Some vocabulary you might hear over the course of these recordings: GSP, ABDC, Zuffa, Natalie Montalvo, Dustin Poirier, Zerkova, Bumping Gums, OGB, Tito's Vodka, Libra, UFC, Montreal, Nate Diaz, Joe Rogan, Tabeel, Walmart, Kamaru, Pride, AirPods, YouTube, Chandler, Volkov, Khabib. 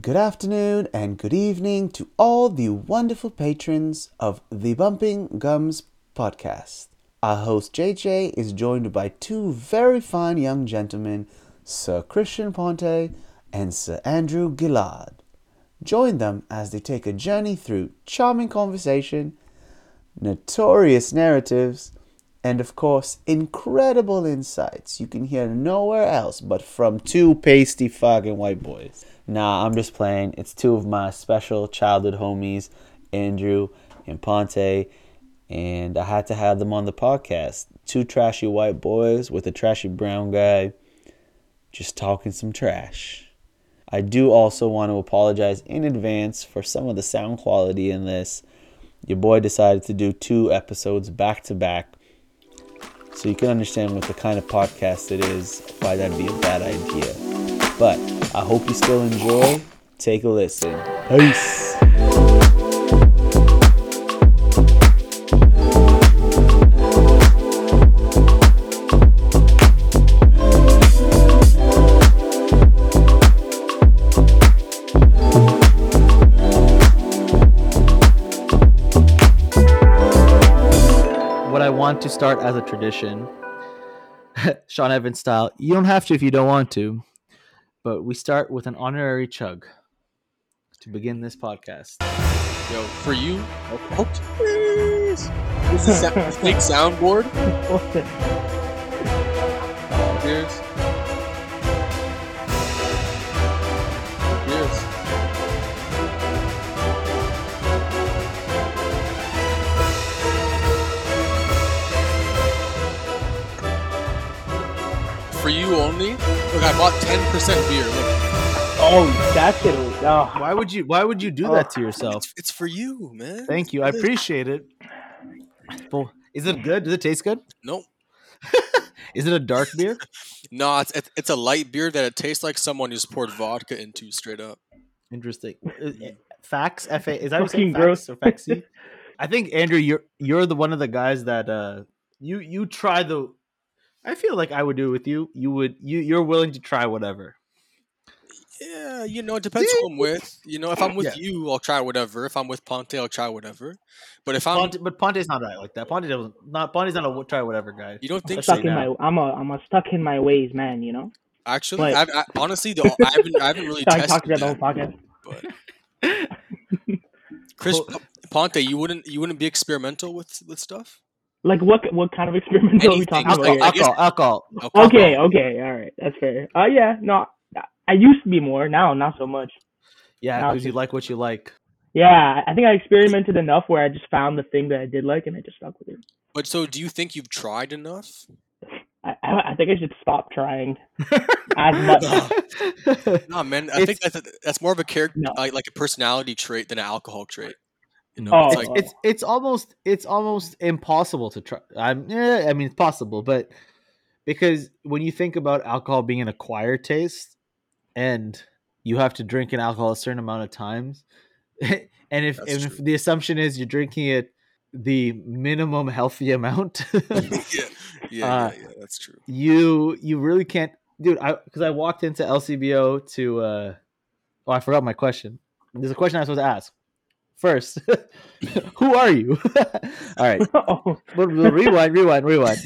Good afternoon and good evening to all the wonderful patrons of the Bumping Gums podcast. Our host JJ is joined by two very fine young gentlemen, Sir Christian Ponte and Sir Andrew Gillard. Join them as they take a journey through charming conversation, notorious narratives, and of course incredible insights you can hear nowhere else but from two pasty fucking white boys. Nah, I'm just playing. It's two of my special childhood homies, Andrew and Ponte, and I had to have them on the podcast. Two trashy white boys with a trashy brown guy just talking some trash. I do also want to apologize in advance for some of the sound quality in this. Your boy decided to do two episodes back to back, so you can understand what the kind of podcast it is, why that'd be a bad idea. But I hope you still enjoy. Take a listen. Peace. What I want to start as a tradition, Sean Evans style, you don't have to if you don't want to. But we start with an honorary chug to begin this podcast. Yo, for you, okay. This is a big soundboard. Cheers. For you only? Look, I bought 10% beer. Look. Oh, that's it. Oh. Why would you do that to yourself? It's for you, man. Thank you. I appreciate it. Well, is it good? Does it taste good? Nope. Is it a dark beer? No, it's a light beer that it tastes like someone just poured vodka into straight up. Interesting. Facts? F-A. Is that fucking gross? Or faxy? I think, Andrew, you're the one of the guys that you try the. I feel like I would do it with you. You're willing to try whatever. Yeah, it depends who I'm with. If I'm with you, I'll try whatever. If I'm with Ponte, I'll try whatever. But if Ponte's not like that. Ponte's not a try whatever guy. You don't think I'm so? I'm stuck in my ways, man. Actually, but... honestly, though, I haven't really tested that. But... Chris, Ponte, you wouldn't be experimental with stuff. Like what kind of experiments are we talking about? Alcohol. Okay, all right, that's fair. Yeah, no, I used to be more, now not so much. Yeah, because you like what you like. Yeah, I think I experimented enough where I just found the thing that I did like and I just stuck with it. But so, do you think you've tried enough? I think I should stop trying. No, man, I think that's more of a character, like a personality trait than an alcohol trait. It's almost impossible to try. It's possible, but because when you think about alcohol being an acquired taste, and you have to drink an alcohol a certain amount of times, and if the assumption is you're drinking it the minimum healthy amount, yeah, that's true. You really can't, dude. Because I walked into LCBO to I forgot my question. There's a question I was supposed to ask. First, who are you? All right. Rewind.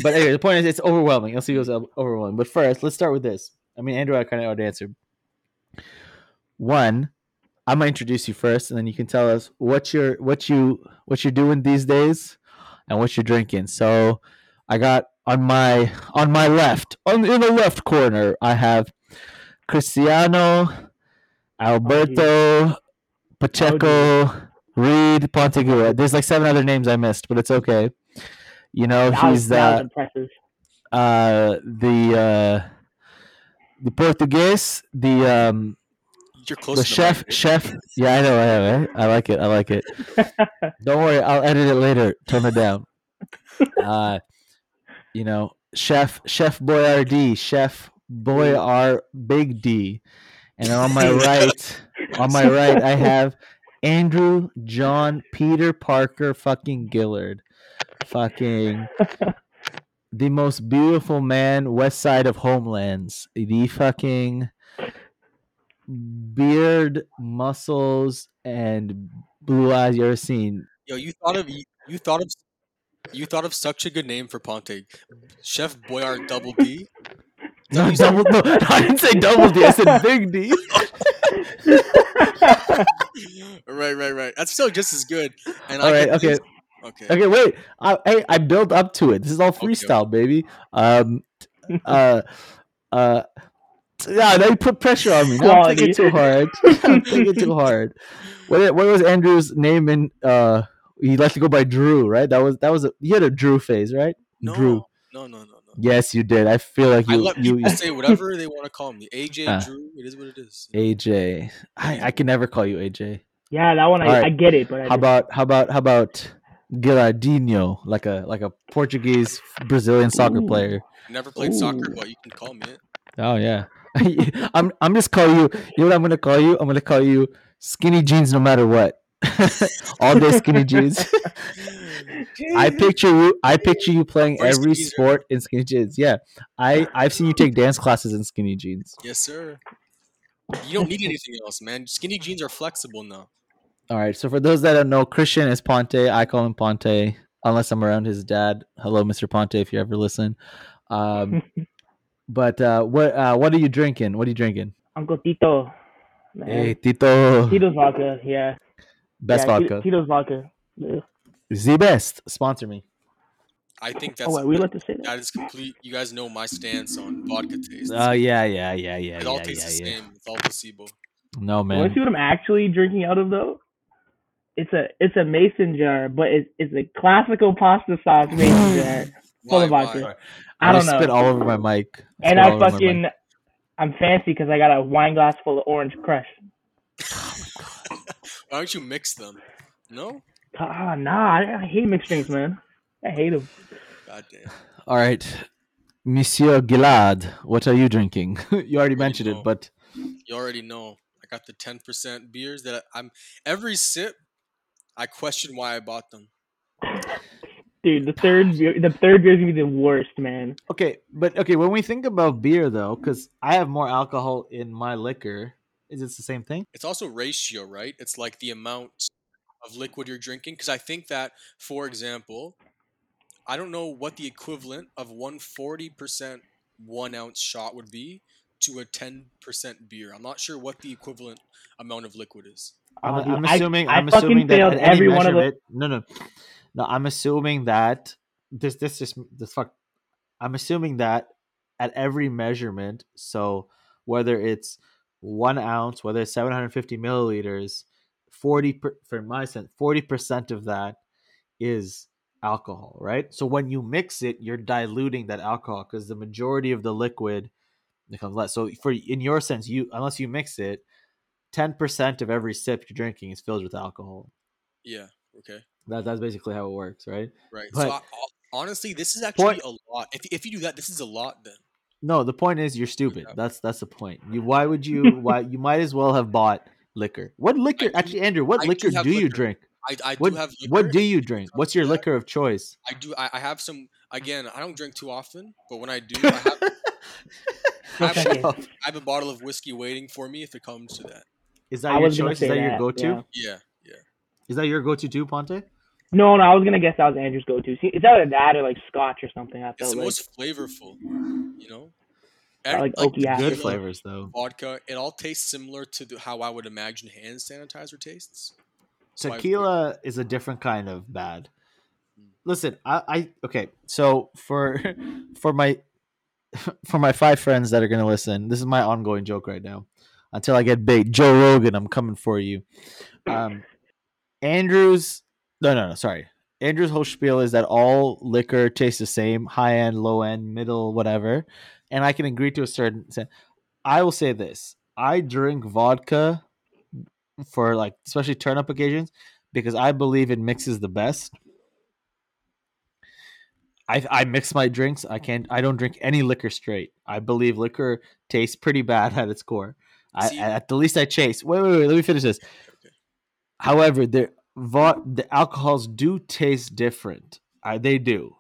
But anyway, the point is it's overwhelming. LCBO's overwhelming. But first, let's start with this. I mean, Andrew, I kind of already answered. One, I'm going to introduce you first, and then you can tell us what you're doing these days and what you're drinking. So I got on my left, in the left corner, I have Cristiano, Alberto, Pacheco, Reed, Pontegura. There's like 7 other names I missed, but it's okay. He's the Portuguese, you're close the chef. Yeah, I know I am. Eh? I like it. Don't worry, I'll edit it later. Tone it down. Chef Boyardee, Chef Boyar Big D. And on my right, I have Andrew John Peter Parker fucking Gillard, fucking the most beautiful man west side of Homelands, the fucking beard, muscles, and blue eyes you ever seen. Yo, you thought of such a good name for Ponte. Chef Boyard Double D. No, I didn't say Double D. I said Big D. Right. That's still just as good. And all right, okay. Okay, wait. I built up to it. This is all freestyle, baby. Yeah, now you put pressure on me. Now I'm thinking too hard. What was Andrew's name? In he liked to go by Drew, right? You had a Drew phase, right? No, Drew. No. Yes, you did. I feel like you. I let people say whatever they want to call me. AJ, Drew. It is what it is. AJ. I can never call you AJ. Yeah, that one I get it. But how about Gilardinho, like a Portuguese Brazilian soccer player. Never played soccer, but you can call me it. Oh yeah, I'm just call you. You know what I'm gonna call you? I'm gonna call you skinny jeans, no matter what. All day skinny jeans. I picture you playing every sport in skinny jeans. Yeah, I've seen you take dance classes in skinny jeans. Yes, sir. You don't need anything else, man. Skinny jeans are flexible now. All right. So for those that don't know, Christian is Ponte. I call him Ponte unless I'm around his dad. Hello, Mr. Ponte, if you ever listen. But what are you drinking? What are you drinking? Uncle Tito. Man. Hey, Tito. Tito's Vodka, yeah. Best vodka. Tito's Vodka. Yeah. The best. Sponsor me. I think that's... Oh, wait, we like to say that? That is complete. You guys know my stance on vodka taste. Oh, yeah. It all tastes the same. It's all placebo. No, man. Want to see what I'm actually drinking out of, though? It's a mason jar, but it's a classical pasta sauce mason jar. Full of vodka. Why? I don't know. I spit all over my mic. And I'm fancy because I got a wine glass full of Orange Crush. Oh my God. Why don't you mix them? No? Nah, I hate mixed drinks, man. I hate them. Goddamn. All right. Monsieur Gillard, what are you drinking? You already mentioned it, but... You already know. I got the 10% beers that I'm... Every sip, I question why I bought them. Dude, the third beer is gonna be the worst, man. Okay, when we think about beer though, because I have more alcohol in my liquor, is it the same thing? It's also ratio, right? It's like the amount of liquid you're drinking. Because I think that, for example, I don't know what the equivalent of 140% 1 ounce shot would be to a 10% beer. I'm not sure what the equivalent amount of liquid is. I'm assuming. I'm assuming that at every one of it. No, I'm assuming that I'm assuming that at every measurement, so whether it's 1 ounce, whether it's 750 milliliters, 40% of that is alcohol, right? So when you mix it, you're diluting that alcohol because the majority of the liquid becomes less. So in your sense, unless you mix it, 10% of every sip you're drinking is filled with alcohol. Yeah. Okay. That's basically how it works, right? Right. But so honestly, this is actually a lot. If you do that, this is a lot. Then no, the point is you're stupid. Yeah. That's the point. Why would you? Why you might as well have bought liquor? What liquor? Actually, Andrew, what liquor do you drink? I do have liquor. What do you drink? What's your liquor of choice? I do. I have some. Again, I don't drink too often, but when I do, I have. I have a bottle of whiskey waiting for me if it comes to that. Is that your choice? Is that your go-to? Yeah. Is that your go-to too, Ponte? No, I was going to guess that was Andrew's go-to. See, it's either that or like scotch or something. It's the most flavorful, you know? Like oaky good flavors, though. Vodka. It all tastes similar to how I would imagine hand sanitizer tastes. So tequila is a different kind of bad. Listen, so for my five friends that are going to listen, this is my ongoing joke right now. Until I get big. Joe Rogan, I'm coming for you. Andrew's... No, sorry. Andrew's whole spiel is that all liquor tastes the same, high end, low end, middle, whatever. And I can agree to a certain extent. I will say this. I drink vodka for especially turn up occasions because I believe it mixes the best. I mix my drinks. I don't drink any liquor straight. I believe liquor tastes pretty bad at its core. At the least I chase. Wait, let me finish this. Okay. However, the alcohols do taste different. They do.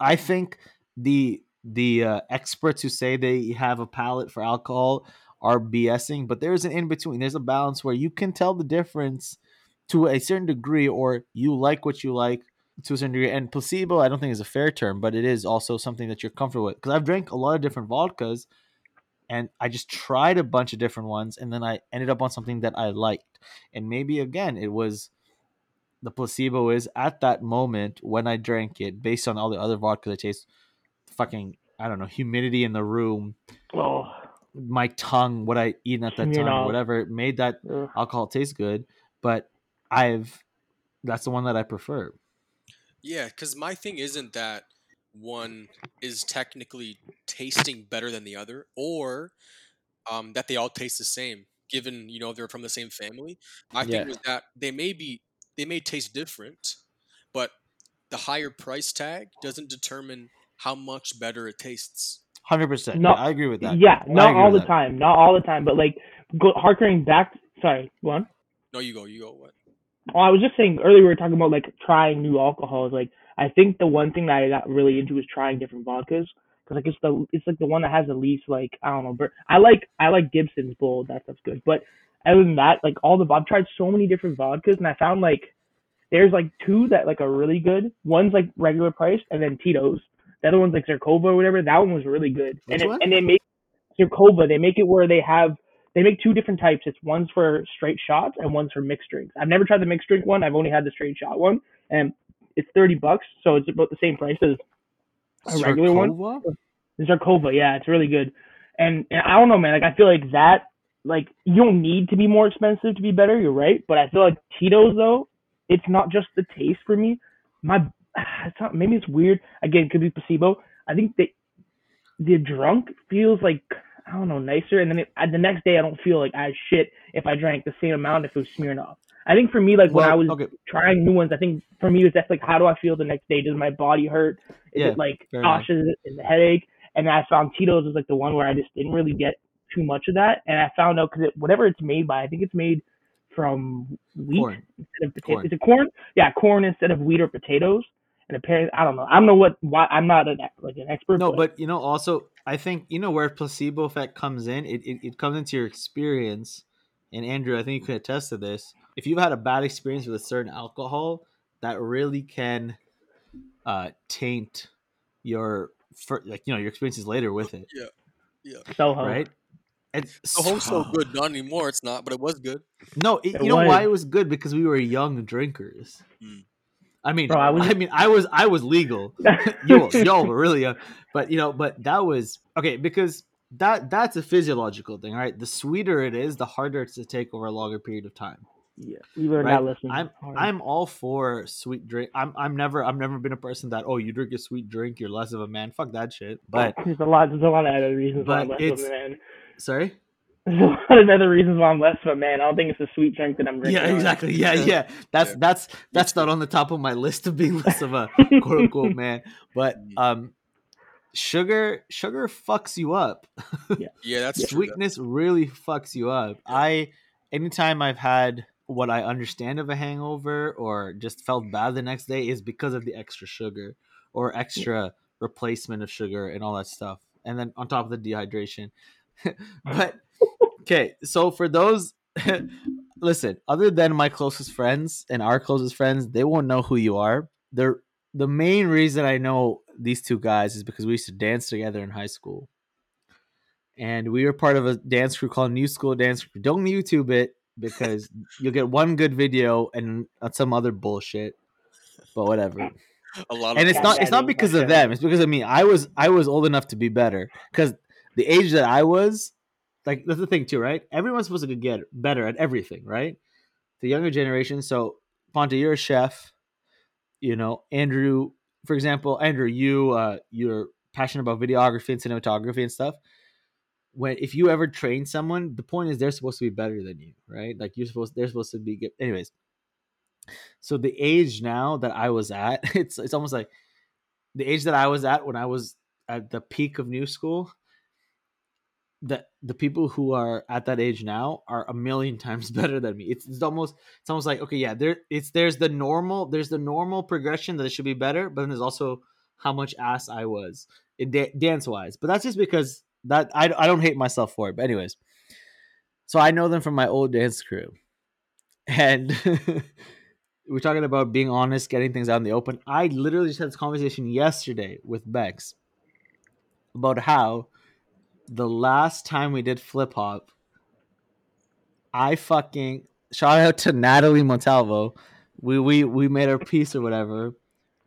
I think the experts who say they have a palate for alcohol are BSing, but there's an in-between. There's a balance where you can tell the difference to a certain degree, or you like what you like to a certain degree. And placebo, I don't think is a fair term, but it is also something that you're comfortable with. Because I've drank a lot of different vodkas, and I just tried a bunch of different ones, and then I ended up on something that I liked. And maybe, again, it was the placebo is at that moment when I drank it, based on all the other vodkas I taste, fucking, I don't know, humidity in the room. Oh. My tongue, what I eaten at that time, whatever, it made that alcohol taste good. But that's the one that I prefer. Yeah, because my thing isn't that one is technically tasting better than the other, or that they all taste the same, given, you know, they're from the same family. My thing was that they may taste different, but the higher price tag doesn't determine how much better it tastes. 100%. No, I agree with that. Yeah, not all the time, but like harkering back. Sorry, go on. No, you go. What? Oh, I was just saying earlier we were talking about like trying new alcohols. Like I think the one thing that I got really into was trying different vodkas, because like it's like the one that has the least, like, I don't know. But I like Gibson's bold. That stuff's good. But other than that, like I've tried so many different vodkas, and I found like there's like two that like are really good. One's like regular priced, and then Tito's. The other one's like Zerkova or whatever. That one was really good. And they make Zerkova. They make it where they make two different types. It's one's for straight shots and one's for mixed drinks. I've never tried the mixed drink one. I've only had the straight shot one, and it's $30, so it's about the same price as a regular one. Zerkova, yeah, it's really good. And I don't know, man. Like I feel like that, like you don't need to be more expensive to be better. You're right, but I feel like Tito's though, it's not just the taste for me. It's not, maybe it's weird. Again, it could be placebo. I think the drunk feels like, I don't know, nicer. And then the next day, I don't feel like as shit if I drank the same amount if it was Smirnoff. I think for me, like when I was trying new ones, I think for me, it's like, how do I feel the next day? Does my body hurt? Is it like nauseous? Is it a headache? And I found Tito's is like the one where I just didn't really get too much of that. And I found out because whatever it's made by, I think it's made from wheat instead of potatoes. Is it corn? Yeah, corn instead of wheat or potatoes. And apparently, I don't know. I don't know why I'm not an expert. No, but you know, also I think you know where placebo effect comes in. It comes into your experience. And Andrew, I think you can attest to this. If you've had a bad experience with a certain alcohol, that really can taint your experiences later with it. Yeah, yeah. Soho, right? It's the whole's so good, not anymore. It's not, but it was good. No, you know why it was good? Because we were young drinkers. Mm. I mean, I was legal. y'all were really young, but you know, but that was okay because that's a physiological thing, right? The sweeter it is, the harder it's to take over a longer period of time. Yeah, you learn that lesson. I'm all for sweet drink. I've never been a person that you drink a sweet drink, you're less of a man. Fuck that shit. But there's a lot of other reasons why I'm less of a man. Sorry. There's a lot of other reasons why I'm less of a man. I don't think it's a sweet drink that I'm drinking. Yeah, exactly. Yeah. That's not on the top of my list of being less of a quote unquote man. But sugar fucks you up. Yeah, that's sweetness true. Really fucks you up. Yeah. Anytime I've had what I understand of a hangover or just felt bad the next day is because of the extra sugar or extra replacement of sugar and all that stuff. And then on top of the dehydration. But okay, so for those listen, other than my closest friends and our closest friends, they won't know who you are. The main reason I know these two guys is because we used to dance together in high school. And we were part of a dance crew called New School Dance. Don't YouTube it because you'll get one good video and some other bullshit. But whatever. It's not because of them, it's because of me. I was old enough to be better because the age that I was, like, that's the thing too, right? Everyone's supposed to get better at everything, right? The younger generation. So, Ponte, you're a chef. You know, Andrew, for example, you're passionate about videography and cinematography and stuff. If you ever train someone, the point is they're supposed to be better than you, right? Like they're supposed to be good. Anyways. So the age now that I was at, it's almost like the age that I was at when I was at the peak of New School. That the people who are at that age now are a million times better than me. It's almost like, okay, yeah, there's the normal progression that it should be better, but then there's also how much ass I was dance wise. But that's just because I don't hate myself for it. But anyways, So I know them from my old dance crew. And we're talking about being honest, getting things out in the open. I literally just had this conversation yesterday with Bex about how the last time we did Flip Hop, I fucking... Shout out to Natalie Montalvo. We made her piece or whatever.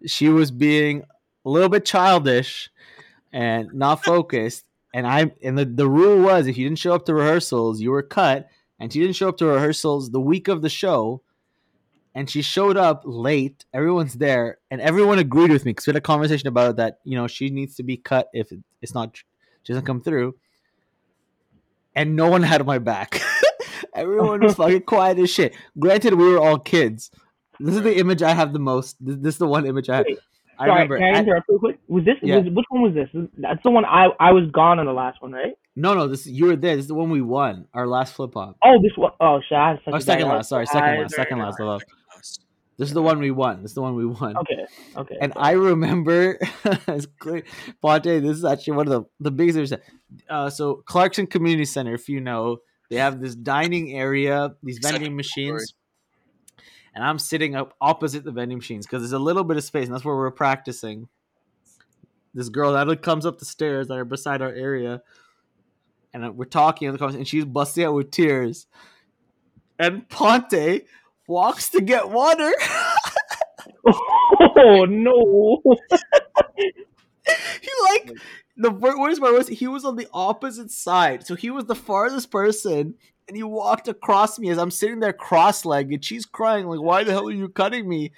She was being a little bit childish and not focused. And the rule was, if you didn't show up to rehearsals, you were cut. And she didn't show up to rehearsals the week of the show. And she showed up late. Everyone's there. And everyone agreed with me because we had a conversation about it that, you know, she needs to be cut if it's not... She doesn't come through. And no one had my back. Everyone was fucking quiet as shit. Granted, we were all kids. This is the image I have the most. This is the one image I have. I remember. Can I interrupt real quick? Was this? Yeah. Which one was this? That's the one I was gone on the last one, right? No. This you were there. This is the one we won. Our last flip off. Oh, this one. Oh, shit. Second last. This is the one we won. Okay. And I remember, Ponte, this is actually one of the biggest. So Clarkson Community Center, if you know, they have this dining area, these vending machines. And I'm sitting up opposite the vending machines because there's a little bit of space, and that's where we're practicing. This girl that comes up the stairs that are beside our area, and we're talking, and she's busting out with tears. And Ponte walks to get water. Oh no! He was on the opposite side, so he was the farthest person, and he walked across me as I'm sitting there cross-legged. She's crying like, "Why the hell are you cutting me?"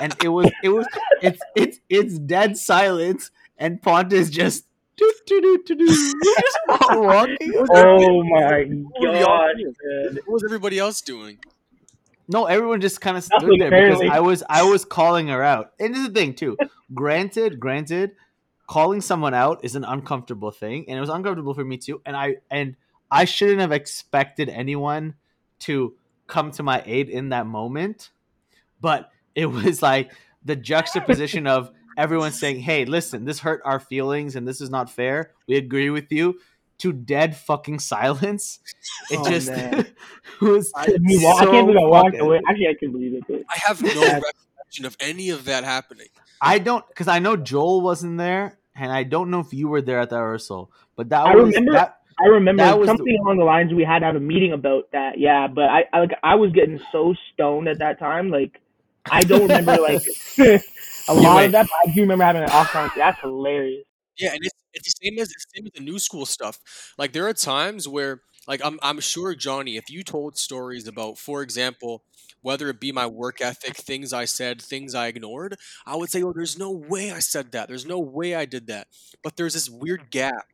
And it's dead silence, and Ponte is just just walking. Oh my god! What was everybody else doing? No, everyone just kind of stood there because I was calling her out. And this is the thing too. Granted, calling someone out is an uncomfortable thing, and it was uncomfortable for me too. And I shouldn't have expected anyone to come to my aid in that moment. But it was like the juxtaposition of everyone saying, "Hey, listen, this hurt our feelings and this is not fair. We agree with you." To dead fucking silence. I can't believe I walked away. Actually, I can believe it. I have no recollection of any of that happening. I don't, because I know Joel wasn't there, and I don't know if you were there at that rehearsal. But I remember something along the lines we had a meeting about that. Yeah, but I was getting so stoned at that time. Like, I don't remember like a lot of that. But I do remember having an off time. That's hilarious. Yeah, and it's the same as the new school stuff. Like, there are times where, like, I'm sure, Johnny, if you told stories about, for example, whether it be my work ethic, things I said, things I ignored, I would say, "Oh, there's no way I said that. There's no way I did that." But there's this weird gap,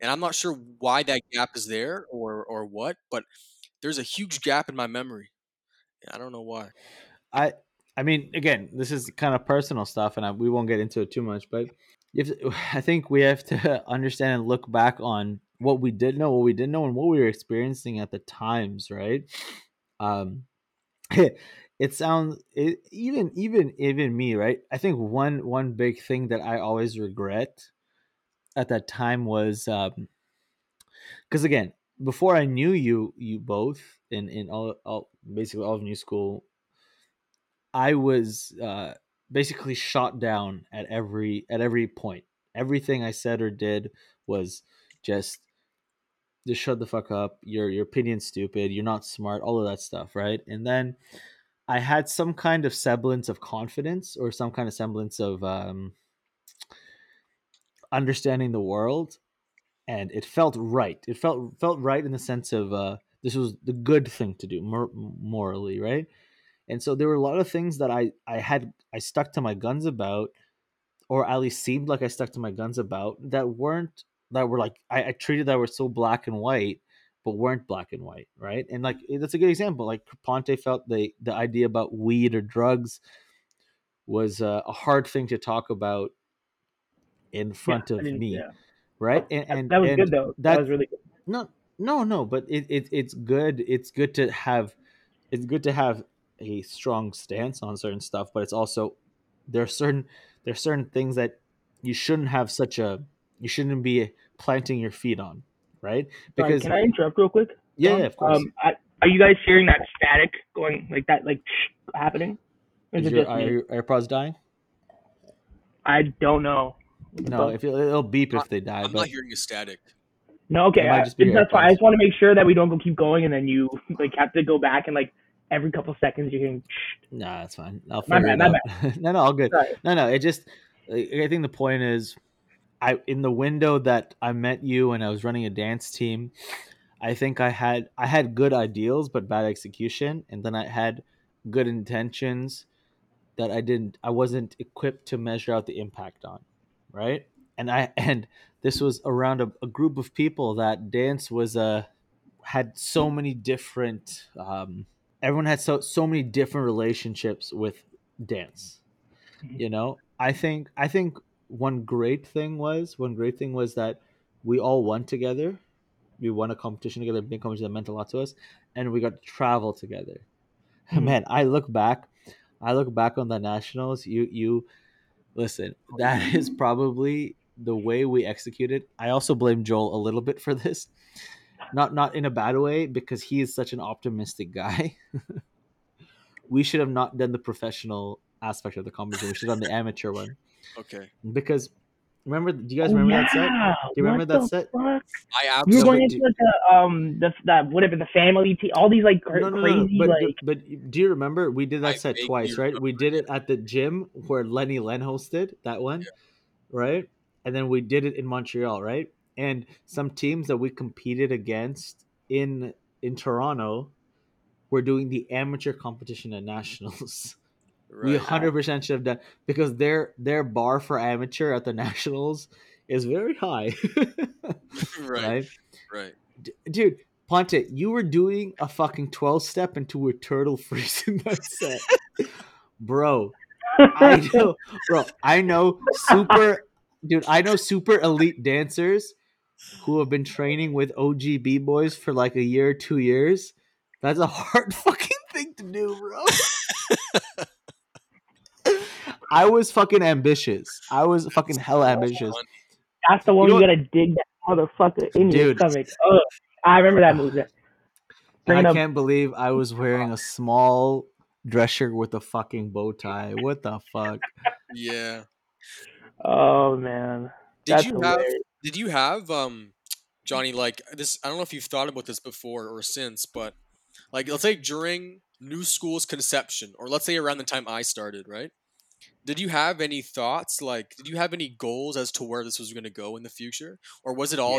and I'm not sure why that gap is there or what, but there's a huge gap in my memory. I don't know why. I mean, again, this is kind of personal stuff, and we won't get into it too much, but... I think we have to understand and look back on what we did know, what we didn't know, and what we were experiencing at the times, right? Even me, right? I think one big thing that I always regret at that time was, because again, before I knew you both in all basically all of New School, I was basically shot down at every point. Everything I said or did was just shut the fuck up. Your opinion's stupid. You're not smart. All of that stuff, right? And then I had some kind of semblance of confidence or some kind of semblance of understanding the world, and it felt right. It felt right in the sense of this was the good thing to do morally, right? And so there were a lot of things that I stuck to my guns about, or at least seemed like I stuck to my guns about, that were treated that were so black and white, but weren't black and white, right? And like, that's a good example. Like, Ponte felt the idea about weed or drugs was a hard thing to talk about in front of me, yeah. Right? And that was good though. That was really good. No. But it's good. It's good to have a strong stance on certain stuff, but it's also there are certain things that you shouldn't be planting your feet on, right? Because can I interrupt real quick? Yeah, of course. Are you guys hearing that static going like that, like happening? Is it just me? Are your AirPods dying? I don't know. No, if it'll beep if they die. I'm not hearing a static. No, okay. That's why I just want to make sure that we don't keep going, and then you like have to go back and like every couple seconds you can. No, that's fine. I'll figure it out. No, all good. Sorry. No. It just. I think the point is, in the window that I met you and I was running a dance team, I think I had good ideals but bad execution, and then I had good intentions that I wasn't equipped to measure out the impact on, right? And this was around a group of people that dance was had so many different everyone had so many different relationships with dance, you know. I think one great thing was that we all won together. We won a competition together, a big competition that meant a lot to us, and we got to travel together. Mm-hmm. Man, I look back on the nationals. You listen, that is probably the way we executed. I also blame Joel a little bit for this, not in a bad way, because he is such an optimistic guy. We should have not done the professional aspect of the competition. We should have done the amateur one. Okay. Because do you guys remember that set? Do you remember that set? Fuck? I absolutely. You were going into that would have been the family team. All these like crazy But do you remember we did that set twice, right? We did it at the gym where Lenny Len hosted that one, yeah, right? And then we did it in Montreal, right? And some teams that we competed against in Toronto were doing the amateur competition at nationals. Right. We 100% should have done, because their bar for amateur at the nationals is very high. right. Dude, Ponte, you were doing a fucking 12-step into a turtle freeze in that set. I know super elite dancers who have been training with OGB boys for like a year or 2 years. That's a hard fucking thing to do, bro. I was fucking ambitious. I was fucking hella ambitious. That's the one you gotta dig that motherfucker in your stomach. Ugh. I remember that movie. I can't believe I was wearing a small dress shirt with a fucking bow tie. What the fuck? Yeah. Oh man. Did you have Johnny, like this? I don't know if you've thought about this before or since, but like let's say during New School's conception, or let's say around the time I started, right? Did you have any thoughts? Like, did you have any goals as to where this was going to go in the future, or was it all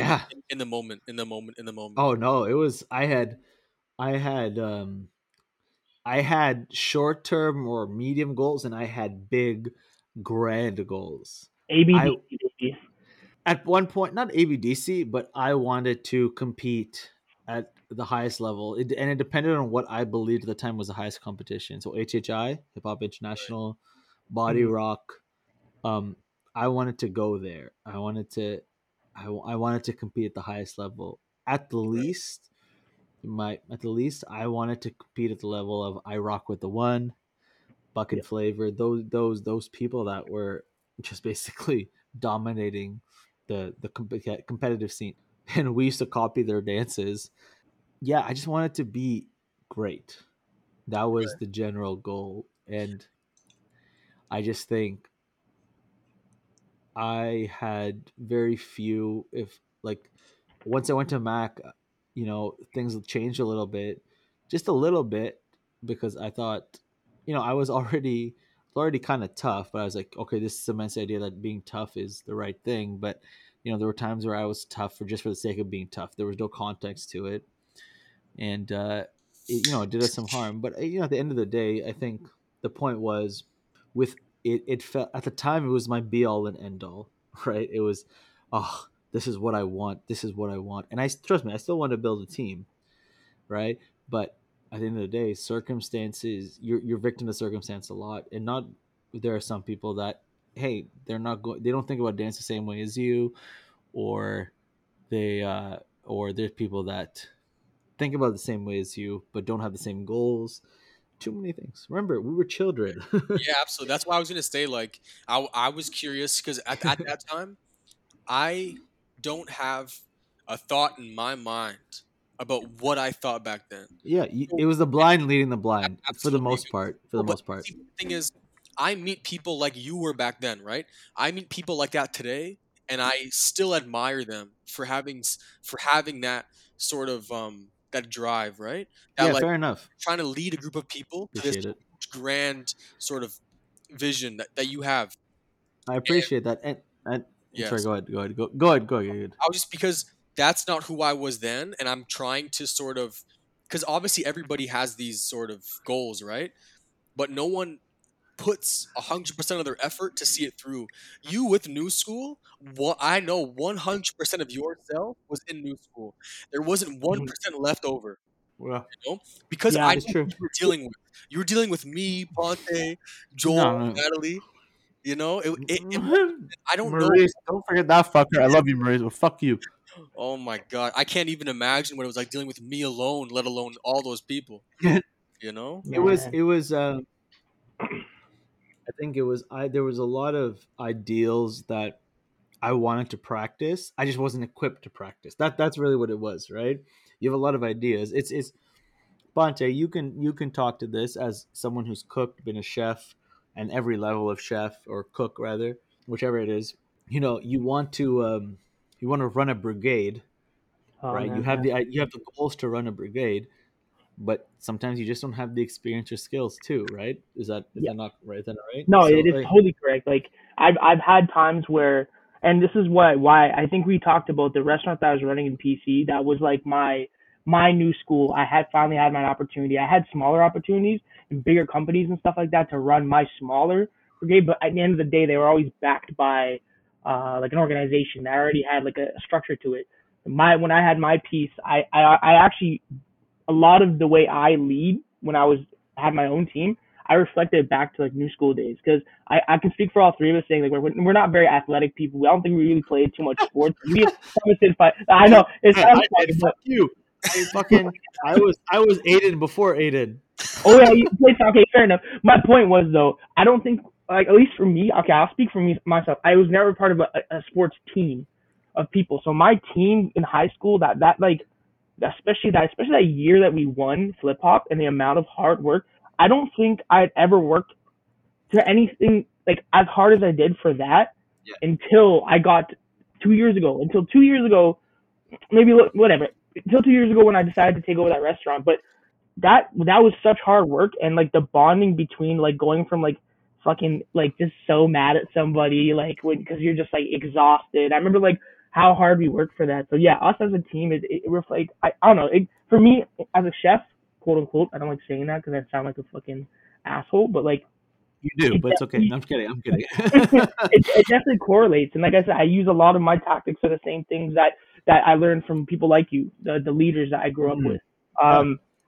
in the moment? Oh no, it was. I had short-term or medium goals, and I had big, grand goals. ABDC. At one point, not ABDC, but I wanted to compete at the highest level, and it depended on what I believed at the time was the highest competition. So HHI, Hip Hop International. Right. Body Rock. I wanted to go there. I wanted to compete at the highest level. At the least, I wanted to compete at the level of I Rock with the One, Buck and Flavor. Those people that were just basically dominating the competitive scene, and we used to copy their dances. Yeah, I just wanted to be great. That was the general goal, and I just think I had very few, if like once I went to Mac, you know, things changed a little bit, just a little bit, because I thought, you know, I was already kind of tough, but I was like, okay, this cements the idea that being tough is the right thing. But, you know, there were times where I was tough for the sake of being tough. There was no context to it. And, it, you know, it did us some harm. But, you know, at the end of the day, I think the point was, with it felt at the time it was my be all and end all, right? It was, oh, this is what I want. This is what I want. And I trust me, I still want to build a team, right? But at the end of the day, circumstances, you're victim to circumstance a lot, and not there are some people that, hey, they're not going. They don't think about dance the same way as you, or they or there's people that think about it the same way as you, but don't have the same goals. Too many things. Remember, we were children. Yeah, absolutely. That's why I was going to say, like, I was curious, because at that time, I don't have a thought in my mind about what I thought back then. Yeah, it was the blind leading the blind for the most part. The thing is, I meet people like you were back then, right? I meet people like that today, and I still admire them for having that sort of that drive, right? That, yeah, like, fair enough. Trying to lead a group of people to this grand sort of vision that you have. I appreciate that. And yes. Sorry, go ahead. I was just, because that's not who I was then, and I'm trying to sort of, because obviously everybody has these sort of goals, right? But no one puts 100% of their effort to see it through. You with New School, what I know, 100% of yourself was in New School. There wasn't 1% left over. Well, you know? Because yeah, I knew what you were dealing with me, Ponte, Joel, Natalie. You know, I don't know. Maurice, don't forget that fucker. I love you, Maurice, but fuck you. Oh my God, I can't even imagine what it was like dealing with me alone, let alone all those people. You know, it was. I think it was. There was a lot of ideals that I wanted to practice. I just wasn't equipped to practice. That's really what it was, right? You have a lot of ideas. It's Ponte. You can talk to this as someone who's cooked, been a chef. And every level of chef or cook, rather, whichever it is, you know, you want to run a brigade, right? No, you have the goals to run a brigade, but sometimes you just don't have the experience or skills too, right? Is that not right? Is that not right? No, so, it is totally correct. Like I've had times where, and this is why I think we talked about the restaurant that I was running in PC. That was like my New School. I had finally had my opportunity. I had smaller opportunities and bigger companies and stuff like that to run my smaller brigade. But at the end of the day, they were always backed by like an organization that already had like a structure to it. When I had my piece, I actually, a lot of the way I lead when I had my own team, I reflected back to like New School days. Cause I can speak for all three of us, saying like, we're not very athletic people. I don't think we really played too much sports. I know it's fuck you. I was Aiden before Aiden. Oh yeah, you played. Okay, fair enough. My point was though, I don't think, like, at least for me. Okay, I'll speak for myself. I was never part of a sports team of people. So my team in high school, that like, especially that year that we won Flip Hop, and the amount of hard work. I don't think I'd ever worked to anything like as hard as I did for that until I got 2 years ago. Until 2 years ago, maybe whatever. Until 2 years ago when I decided to take over that restaurant. But that was such hard work, and like the bonding between like going from like fucking like just so mad at somebody like because you're just like exhausted. I remember like how hard we worked for that. So yeah, us as a team, it reflects. I don't know. For me as a chef, quote unquote, I don't like saying that because I sound like a fucking asshole. But like you do, but it's okay. No, I'm kidding. it definitely correlates. And like I said, I use a lot of my tactics for the same things that I learned from people like you, the leaders that I grew up with.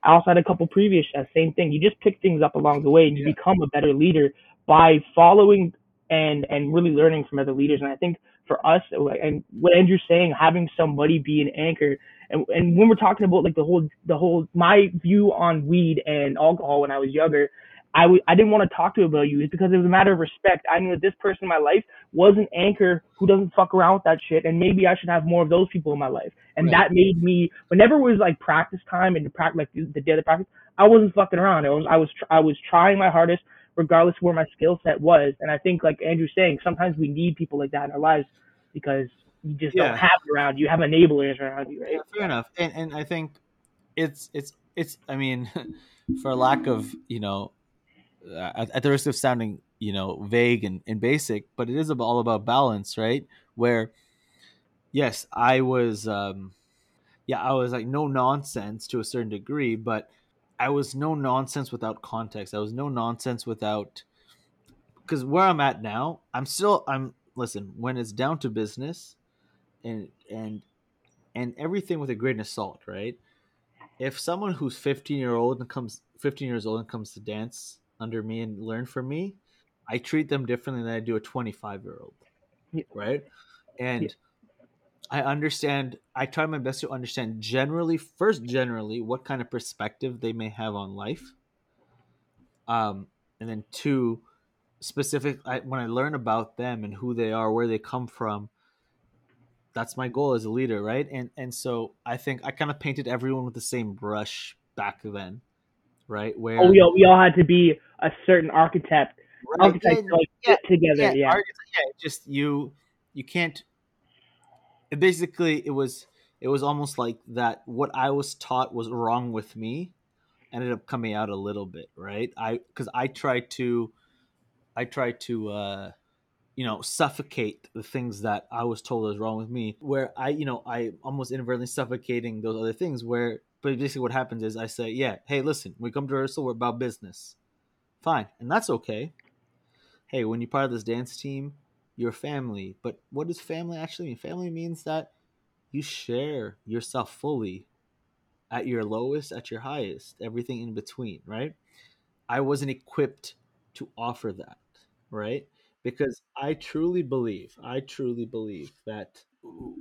I also had a couple previous chefs, same thing. You just pick things up along the way, and you become a better leader by following and really learning from other leaders. And I think for us, and what Andrew's saying, having somebody be an anchor, and when we're talking about like the whole my view on weed and alcohol when I was younger, I didn't want to talk to you about you. It's because it was a matter of respect. I knew that this person in my life was an anchor who doesn't fuck around with that shit, and maybe I should have more of those people in my life. And that made me, whenever it was like practice time and the day of the practice, I wasn't fucking around. I was trying my hardest, regardless of where my skill set was. And I think, like Andrew's saying, sometimes we need people like that in our lives because you just don't have it around you. You have enablers around you, right? Yeah, fair enough. And I think it's. I mean, for lack of, you know. At the risk of sounding, you know, vague and basic, but it is all about balance, right? Where, yes, I was like no nonsense to a certain degree, but I was no nonsense without context. I was no nonsense without, because where I'm at now, listen, when it's down to business and everything with a grain of salt, right? If someone who's 15 years old and comes to dance under me and learn from me, I treat them differently than I do a 25-year-old, right? And I try my best to understand generally what kind of perspective they may have on life. And then two, specific, when I learn about them and who they are, where they come from, that's my goal as a leader, right? And so I think I kind of painted everyone with the same brush back then, right? Where we all had to be a certain architect, right? Together. Just you can't. Basically, it was almost like that. What I was taught was wrong with me, ended up coming out a little bit, right? Because I tried to suffocate the things that I was told was wrong with me, where I almost inadvertently suffocating those other things but basically what happens is I say, yeah, hey, listen, when we come to rehearsal, we're about business. Fine. And that's okay. Hey, when you're part of this dance team, you're family. But what does family actually mean? Family means that you share yourself fully at your lowest, at your highest, everything in between, right? I wasn't equipped to offer that, right? Because I truly believe that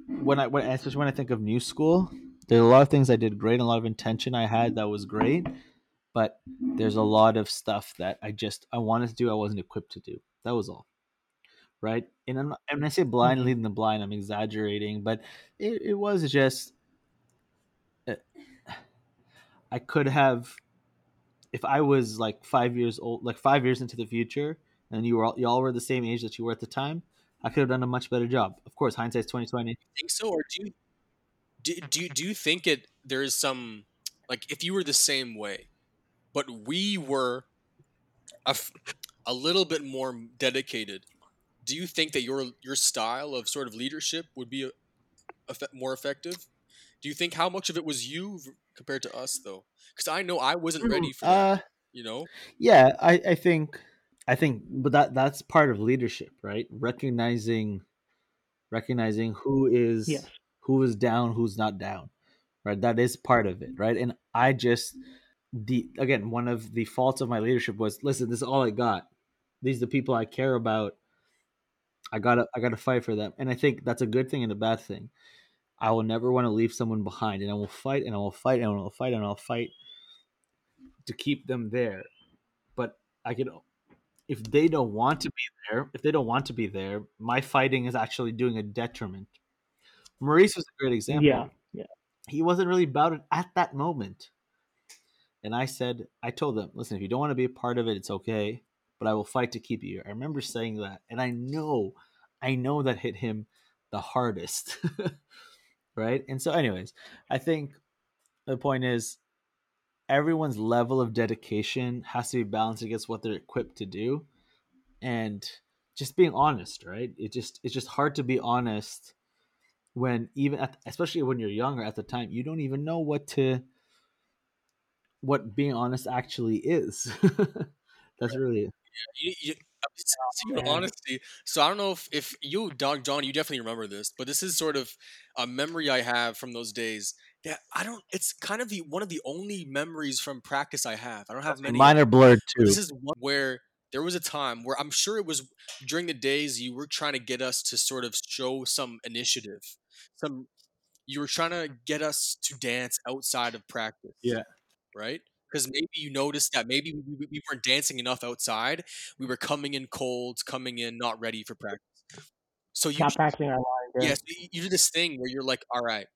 especially when I think of New School, there's a lot of things I did great, a lot of intention I had that was great, but there's a lot of stuff that I wanted to do, I wasn't equipped to do. That was all, right? And when I say blind leading the blind, I'm exaggerating, but it was just, I could have, if I was like 5 years old, like 5 years into the future, and y'all were the same age that you were at the time, I could have done a much better job. Of course, hindsight's 20/20. I think so, or do you think there is some, like, if you were the same way, but we were a little bit more dedicated, do you think that your style of sort of leadership would be more effective? Do you think how much of it was you compared to us, though? Because I know I wasn't ready for that, Yeah, I think, but that's part of leadership, right? Recognizing who is down, who's not down, right? That is part of it, right? And I just, again, one of the faults of my leadership was, listen, this is all I got. These are the people I care about. I gotta fight for them, and I think that's a good thing and a bad thing. I will never want to leave someone behind, and I will fight, and I will fight, and I will fight, and I'll fight to keep them there. But I can. If they don't want to be there, my fighting is actually doing a detriment. Maurice was a great example. Yeah. He wasn't really about it at that moment. And I told them, listen, if you don't want to be a part of it, it's okay, but I will fight to keep you here. I remember saying that. And I know that hit him the hardest. Right? And so anyways, I think the point is, everyone's level of dedication has to be balanced against what they're equipped to do, and just being honest, right? It's just hard to be honest when especially when you're younger at the time, you don't even know what being honest actually is. That's really it. Yeah, honesty. So I don't know if you, Doc John, you definitely remember this, but this is sort of a memory I have from those days. Yeah, it's kind of one of the only memories from practice I have. I don't have many. Mine are blurred too. This is one where there was a time where I'm sure it was during the days you were trying to get us to sort of show some initiative. You were trying to get us to dance outside of practice. Yeah. Right? Because maybe you noticed that maybe we weren't dancing enough outside. We were coming in cold, not ready for practice. So you not practicing our lines. Yes, yeah, so you do this thing where you're like, all right,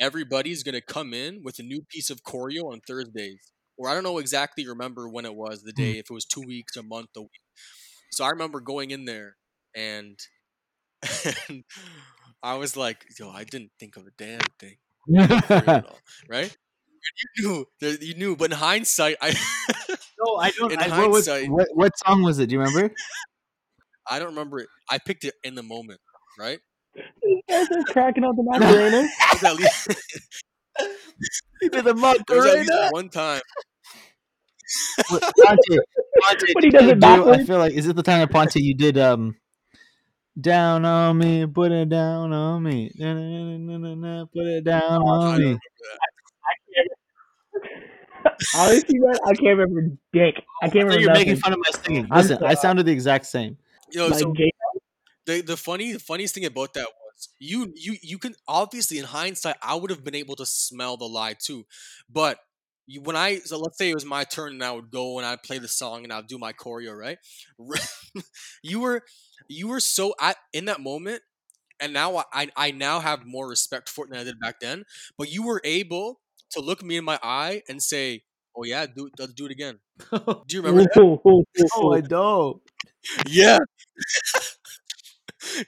everybody's going to come in with a new piece of choreo on Thursdays. Or I don't know exactly remember when it was, the day, if it was 2 weeks, a month, a week. So I remember going in there and I was like, yo, I didn't think of a damn thing. Right? You knew, but in hindsight, No, I don't. What song was it? Do you remember? I don't remember it. I picked it in the moment, right? You guys are cracking up the Macarena. You did the Macarena one time. But he does it backwards. I feel like, is it the time of Ponte you did down on me, put it down on me, put it down on me? Honestly, man, I can't remember dick. I can't remember. You're making fun of my singing. Listen, I sounded the exact same. Yo, like, so the funniest thing about that was you can obviously in hindsight I would have been able to smell the lie too, but so let's say it was my turn and I would go and I'd play the song and I'd do my choreo, right? You were so in that moment And now I now have more respect for it than I did back then. But you were able to look me in my eye and say, "Oh yeah, do it again." Do you remember that? Oh, I don't. Yeah.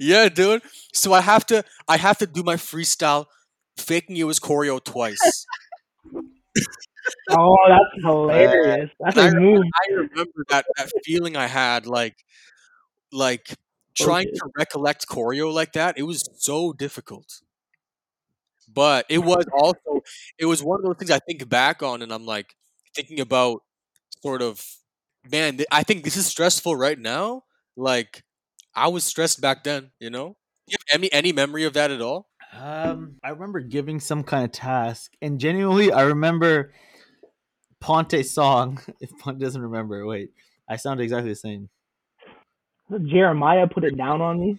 Yeah, dude. So I have to do my freestyle faking you as choreo twice. Oh, that's hilarious. That's a move. I remember that feeling I had, like trying to recollect choreo like that. It was so difficult. But it was one of those things I think back on and I'm like thinking about sort of, man, I think this is stressful right now. Like I was stressed back then, you know? Do you have any memory of that at all? I remember giving some kind of task, and genuinely I remember Ponte's song. If Ponte doesn't remember, wait, I sound exactly the same. Jeremiah put it down on me.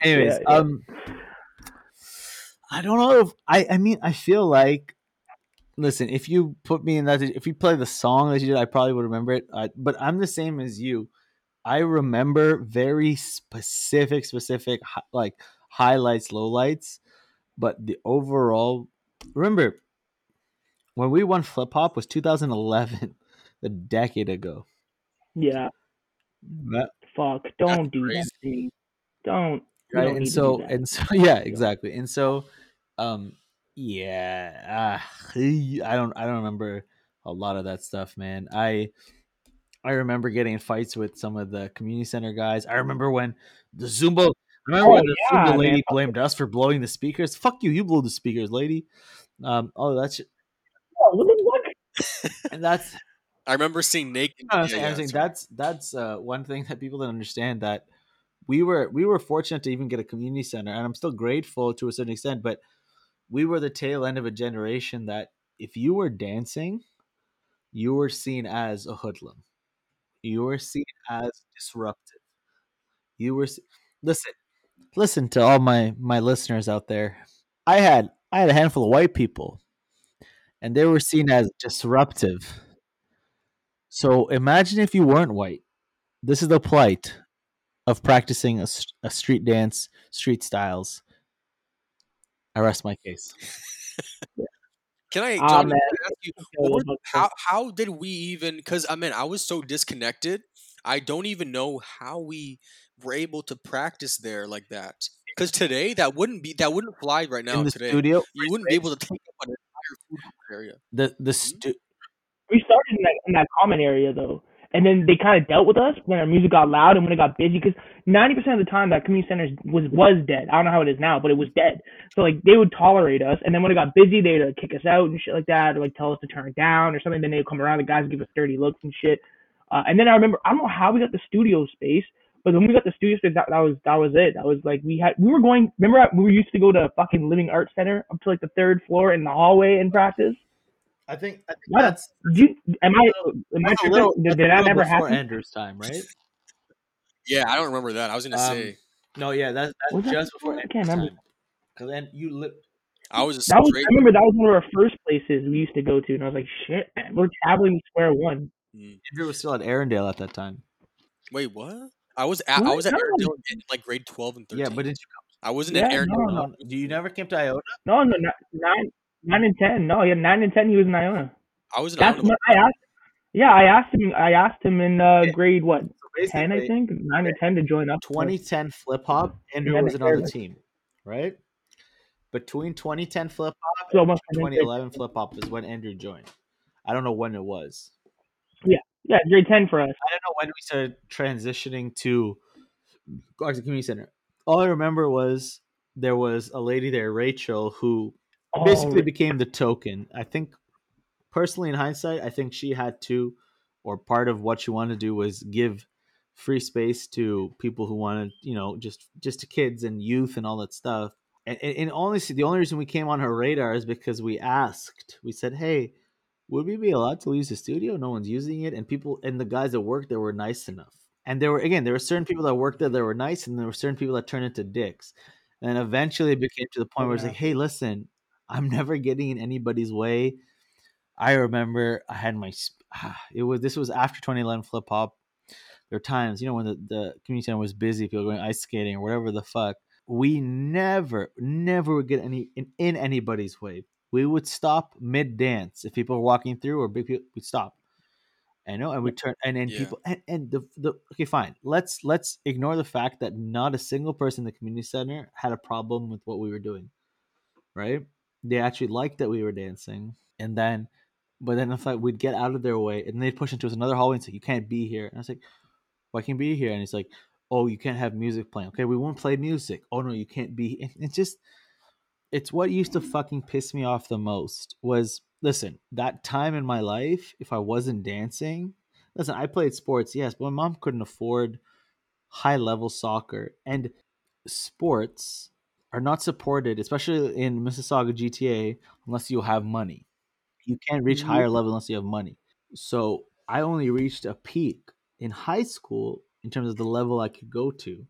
Anyways, yeah. I don't know if I mean, I feel like, listen, if you put me in that, if you play the song that you did, I probably would remember it. But I'm the same as you. I remember very specific, like highlights, lowlights. But the overall, remember when we won Flip Hop was 2011, a decade ago. Yeah. That, fuck! Don't do crazy. That to me. Don't. Right, don't and so, yeah, exactly, and so, yeah, I don't remember a lot of that stuff, man. I remember getting in fights with some of the community center guys. I remember when the Zumba, Zumba lady blamed us for blowing the speakers. Fuck you! You blew the speakers, lady. Oh, that's. And that's. I remember seeing naked. I was saying that's one thing that people don't understand, that we were fortunate to even get a community center, and I'm still grateful to a certain extent, but we were the tail end of a generation that if you were dancing, you were seen as a hoodlum. You were seen as disruptive. You were listen to all my listeners out there. I had a handful of white people, and they were seen as disruptive. So imagine if you weren't white. This is the plight of practicing a street dance, street styles. I rest my case. Yeah. Can I ask you, how did we even, because I mean, I was so disconnected. I don't even know how we were able to practice there like that. Because today, that wouldn't fly right now. In the today, studio, you wouldn't be able to take up an entire food area. We started in that common area, though. And then they kind of dealt with us when our music got loud and when it got busy, because 90% of the time that community center was dead. I don't know how it is now, but it was dead. So, like, they would tolerate us. And then when it got busy, they'd kick us out and shit like that, or, like, tell us to turn it down or something. Then they'd come around, the guys would give us dirty looks and shit. And then I remember, I don't know how we got the studio space, but when we got the studio space, that was it. That was, like, we were going, remember we used to go to fucking Living Arts Center up to, like, the third floor in the hallway and practice? I think that's. Did that ever happen? Andrew's time, right? Yeah, I don't remember that. I was gonna say. No, yeah, that's just before. I can't remember. Because then you lived. I remember that was one of our first places we used to go to, and I was like, "Shit, man, we're traveling square one." Andrew was still at Arendelle at that time. Wait, what? I was at Arendelle in like grade 12 and 13. Yeah, but did you? I wasn't at Arendelle. No. You never came to Iona? No, not. 9 and 10. No, yeah, 9 and 10. He was in Iona. I was in Iona. I asked him in grade what? 10, I think. 9 or 10 to join up. 2010 Flip Hop. Andrew was on the team, right? Between 2010 Flip Hop and 2011 Flip Hop is when Andrew joined. I don't know when it was. Yeah, grade 10 for us. I don't know when we started transitioning to Clarkson Community Center. All I remember was there was a lady there, Rachel, who. Basically became the token. I think, personally, in hindsight, I think she had to, or part of what she wanted to do was give free space to people who wanted, you know, just to kids and youth and all that stuff. And honestly, the only reason we came on her radar is because we asked. We said, "Hey, would we be allowed to use the studio? No one's using it." And people, and the guys that worked there were nice enough. And there were certain people that worked there that were nice, and there were certain people that turned into dicks. And eventually, it became to the point where it's like, "Hey, listen. I'm never getting in anybody's way. I remember I had my, this was after 2011 Flip Hop. There were times, you know, when the community center was busy, people going ice skating or whatever the fuck. We never would get in anybody's way. We would stop mid dance if people were walking through or big people. We'd stop. I know, and we turn, and then people, and the okay, fine. Let's ignore the fact that not a single person in the community center had a problem with what we were doing, right? They actually liked that we were dancing, and then, but then I thought we'd get out of their way, and they'd push into us another hallway and say, "You can't be here." And I was like, "Why can't be here?" And he's like, "Oh, you can't have music playing." Okay, we won't play music. Oh no, you can't be. It's just, it's what used to fucking piss me off the most was. Listen, that time in my life, if I wasn't dancing, listen, I played sports, yes, but my mom couldn't afford high-level soccer. And sports are not supported, especially in Mississauga GTA, unless you have money. You can't reach higher level unless you have money. So I only reached a peak in high school in terms of the level I could go to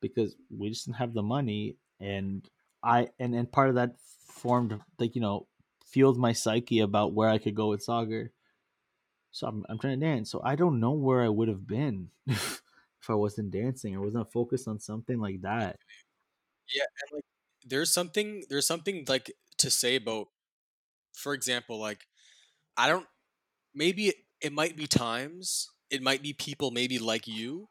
because we just didn't have the money. And I part of that formed, like, you know, fueled my psyche about where I could go with soccer. So I'm trying to dance. So I don't know where I would have been if I wasn't dancing. I wasn't focused on something like that. Yeah, and like there's something like to say about, for example, like I don't, maybe it might be times, it might be people maybe like you.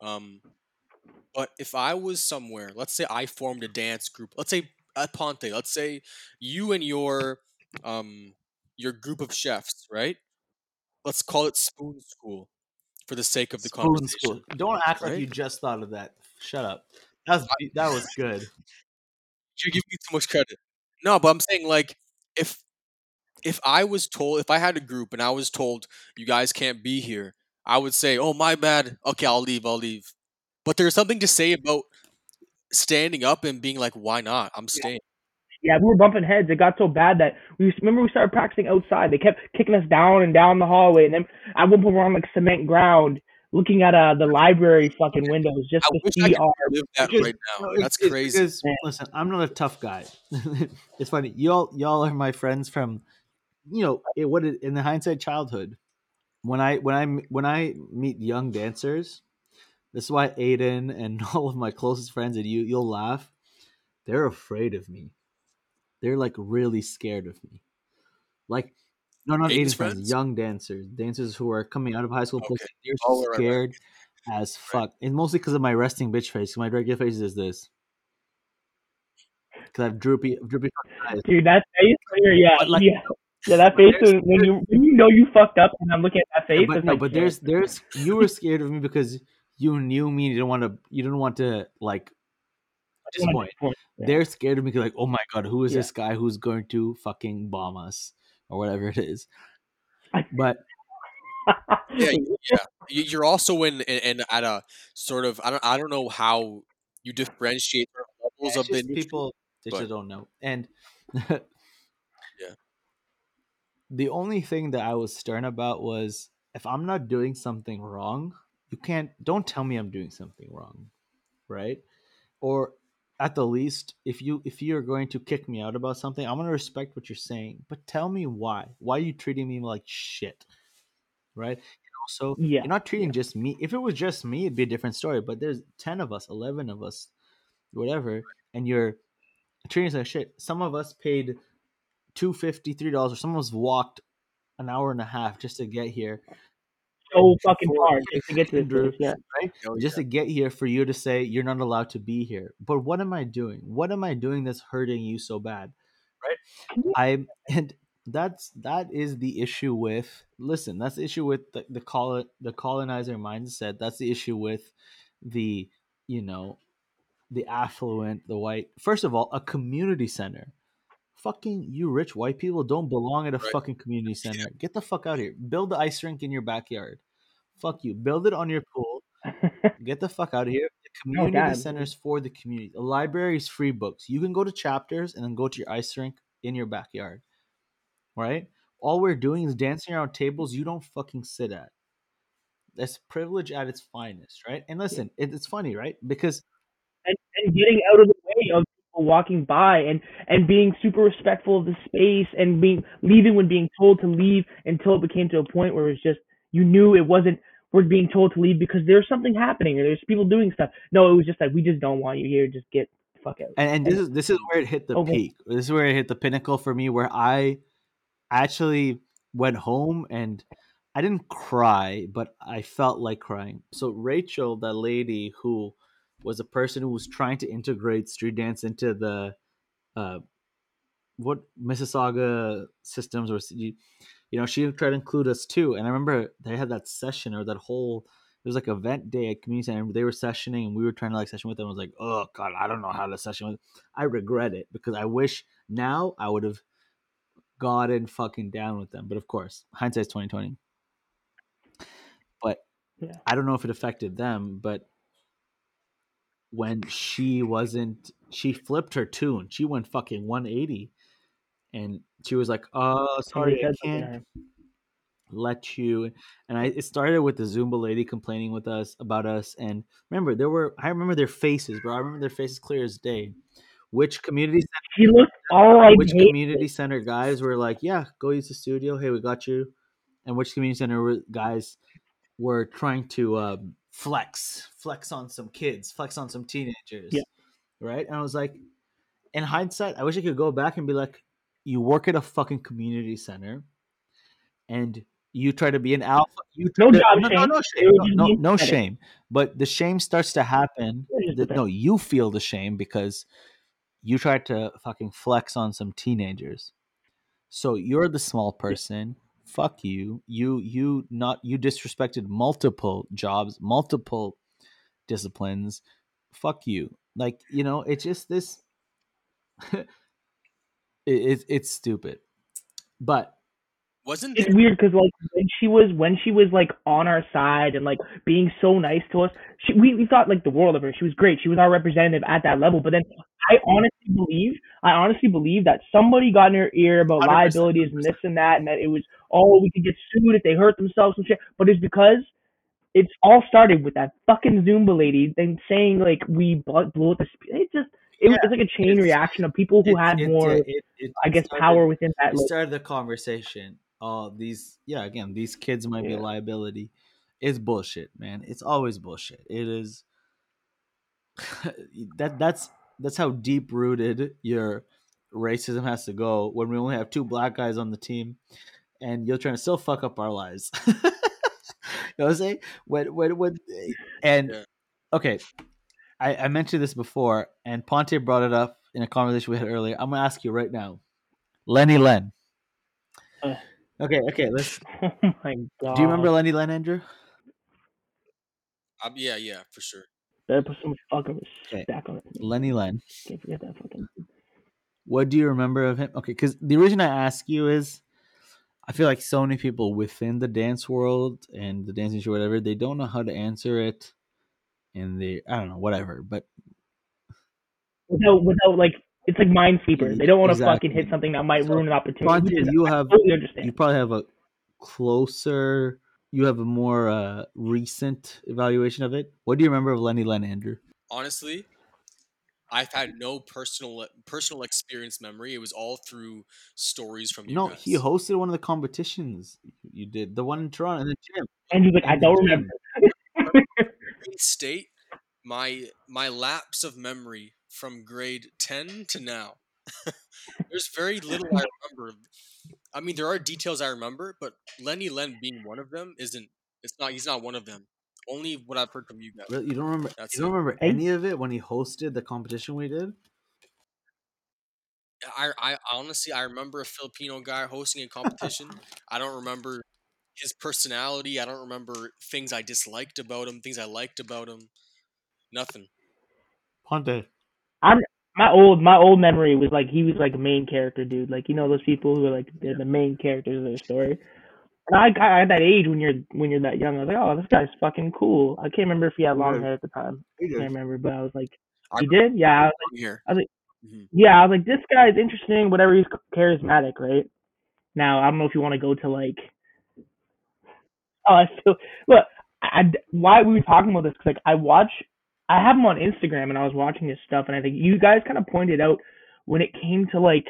But if I was somewhere, let's say I formed a dance group, let's say at Ponte, let's say you and your group of chefs, right? Let's call it Spoon School for the sake of the Spoon conversation. School. Don't act right? Like you just thought of that. Shut up. That was good. You give me too much credit. No, but I'm saying like if I was told, if I had a group and I was told you guys can't be here, I would say, "Oh, my bad. Okay, I'll leave." But there's something to say about standing up and being like, "Why not? I'm staying." Yeah, we were bumping heads. It got so bad that we started practicing outside. They kept kicking us down and down the hallway, and then at one point we're on like cement ground, looking at the library fucking windows just to see our. That's crazy. Because, listen, I'm not a tough guy. It's funny, y'all are my friends from, you know, in the hindsight childhood. When I meet young dancers. This is why Aiden and all of my closest friends, and you'll laugh, they're afraid of me. They're like really scared of me. Like, no, not Aiden's friends, young dancers who are coming out of high school. Okay. They're scared as fuck. Right. And mostly because of my resting bitch face. My regular face is this. Because I have droopy eyes. Dude, that face right here, yeah. But like, yeah. Yeah, that face is when you know you fucked up and I'm looking at that face. Yeah, but no, like, but there's you were scared of me because you knew me. You didn't want to like disappoint. Yeah. They're scared of me because like, oh my god, who is this guy who's going to fucking bomb us or whatever it is? But yeah, you're also in at a sort of I don't know how you differentiate levels of the people. They just don't know. And yeah, the only thing that I was stern about was if I'm not doing something wrong. You can't, don't tell me I'm doing something wrong, right? Or at the least, if you're going to kick me out about something, I'm going to respect what you're saying, but tell me why. Why are you treating me like shit, right? And also, you're not treating just me. If it was just me, it'd be a different story, but there's 10 of us, 11 of us, whatever, and you're treating us like shit. Some of us paid $2.50, $3, or some of us walked an hour and a half just to get here. So fucking hard just to get to Andrew, yeah, right? Just to get here for you to say you're not allowed to be here. But what am I doing? What am I doing that's hurting you so bad, right? That is the issue with. Listen, that's the issue with the colonizer mindset. That's the issue with the, you know, the affluent, the white. First of all, a community center. Fucking you rich white people don't belong at a fucking community center. Get the fuck out of here. Build the ice rink in your backyard. Fuck you. Build it on your pool. Get the fuck out of here. The community center's for the community. The library is free books. You can go to chapters and then go to your ice rink in your backyard. Right? All we're doing is dancing around tables you don't fucking sit at. That's privilege at its finest, right? And listen, it's funny, right? Because and getting out of the way of walking by and being super respectful of the space and being leaving when being told to leave, until it became to a point where it was just, you knew it wasn't we're being told to leave because there's something happening or there's people doing stuff. No, it was just like, we just don't want you here. Just get the fuck out. And this is where it hit the peak. This is where it hit the pinnacle for me, where I actually went home and I didn't cry, but I felt like crying. So Rachel, that lady who was a person who was trying to integrate street dance into the Mississauga systems, or she tried to include us too. And I remember they had that session, or that whole, it was like an event day at community center. They were sessioning and we were trying to like session with them. I was like, oh God, I don't know how to session with them. I regret it, because I wish now I would have gotten fucking down with them. But of course, hindsight's 2020. But yeah. I don't know if it affected them, but when she flipped her tune. She went fucking 180. And she was like, "Oh, sorry, I can't let you." And it started with the Zumba lady complaining with us about us. And remember, I remember their faces, bro. I remember their faces clear as day. Which community center? She looked all right. Which community center guys were like, "Yeah, go use the studio. Hey, we got you." And which community center guys were trying to flex on some kids, flex on some teenagers, yeah. Right? And I was like, in hindsight, I wish I could go back and be like, you work at a fucking community center, and you try to be an alpha. No shame. But the shame starts to happen. No, you feel the shame because you tried to fucking flex on some teenagers. So you're the small person. Yeah. Fuck you. You disrespected multiple jobs, multiple disciplines. Fuck you. Like, it's just this. It's stupid, but it's weird because like when she was like on our side and like being so nice to us, we thought like the world of her. She was great. She was our representative at that level. But then I honestly believe that somebody got in her ear about 100%. Liabilities and this and that, and that it was we could get sued if they hurt themselves and shit. But it's because it's all started with that fucking Zumba lady then saying like we blew up the speed. It was like a chain reaction of people who had more, power within that. It started the conversation. These kids might be a liability. It's bullshit, man. It's always bullshit. It is. That's how deep rooted your racism has to go. When we only have 2 black guys on the team, and you're trying to still fuck up our lives. You know what I'm saying? Okay. I mentioned this before, and Ponte brought it up in a conversation we had earlier. I'm going to ask you right now. Lenny Len. Okay. Let's. Oh, my God. Do you remember Lenny Len, Andrew? Yeah, for sure. Better put some fucking back on it. Lenny Len. Can't forget that fucking. What do you remember of him? Okay, because the reason I ask you is I feel like so many people within the dance world and the dance industry, whatever, they don't know how to answer it. And I don't know, whatever, but without like, it's like Minesweeper. They don't want to fucking hit something that might ruin an opportunity. Ponte, you have a more recent evaluation of it. What do you remember of Lenny Len, Andrew? Honestly, I've had no personal experience memory. It was all through stories from you guys. He hosted one of the competitions you did, the one in Toronto in the gym. Andrew's like, I don't remember. State my lapse of memory from grade 10 to now. There's very little I remember. I mean, there are details I remember, but Lenny Len being one of them he's not one of them. Only what I've heard from you guys. Really? You don't remember any of it when he hosted the competition we did? I honestly, I remember a Filipino guy hosting a competition. I don't remember his personality. I don't remember things I disliked about him, things I liked about him. Nothing. Ponte. My old memory was like he was like a main character dude. Like, those people who are like they're the main characters of their story. And I at that age when you're that young, I was like, oh, this guy's fucking cool. I can't remember if he had long hair at the time. I can't remember, but I was like, he did? Yeah. I was like, this guy's interesting. Whatever, he's charismatic, right? Now I don't know if you want to go to like. Oh, I feel. Look, why we were talking about this? Cause like I watch, I have him on Instagram, and I was watching his stuff, and I think you guys kind of pointed out when it came to, like,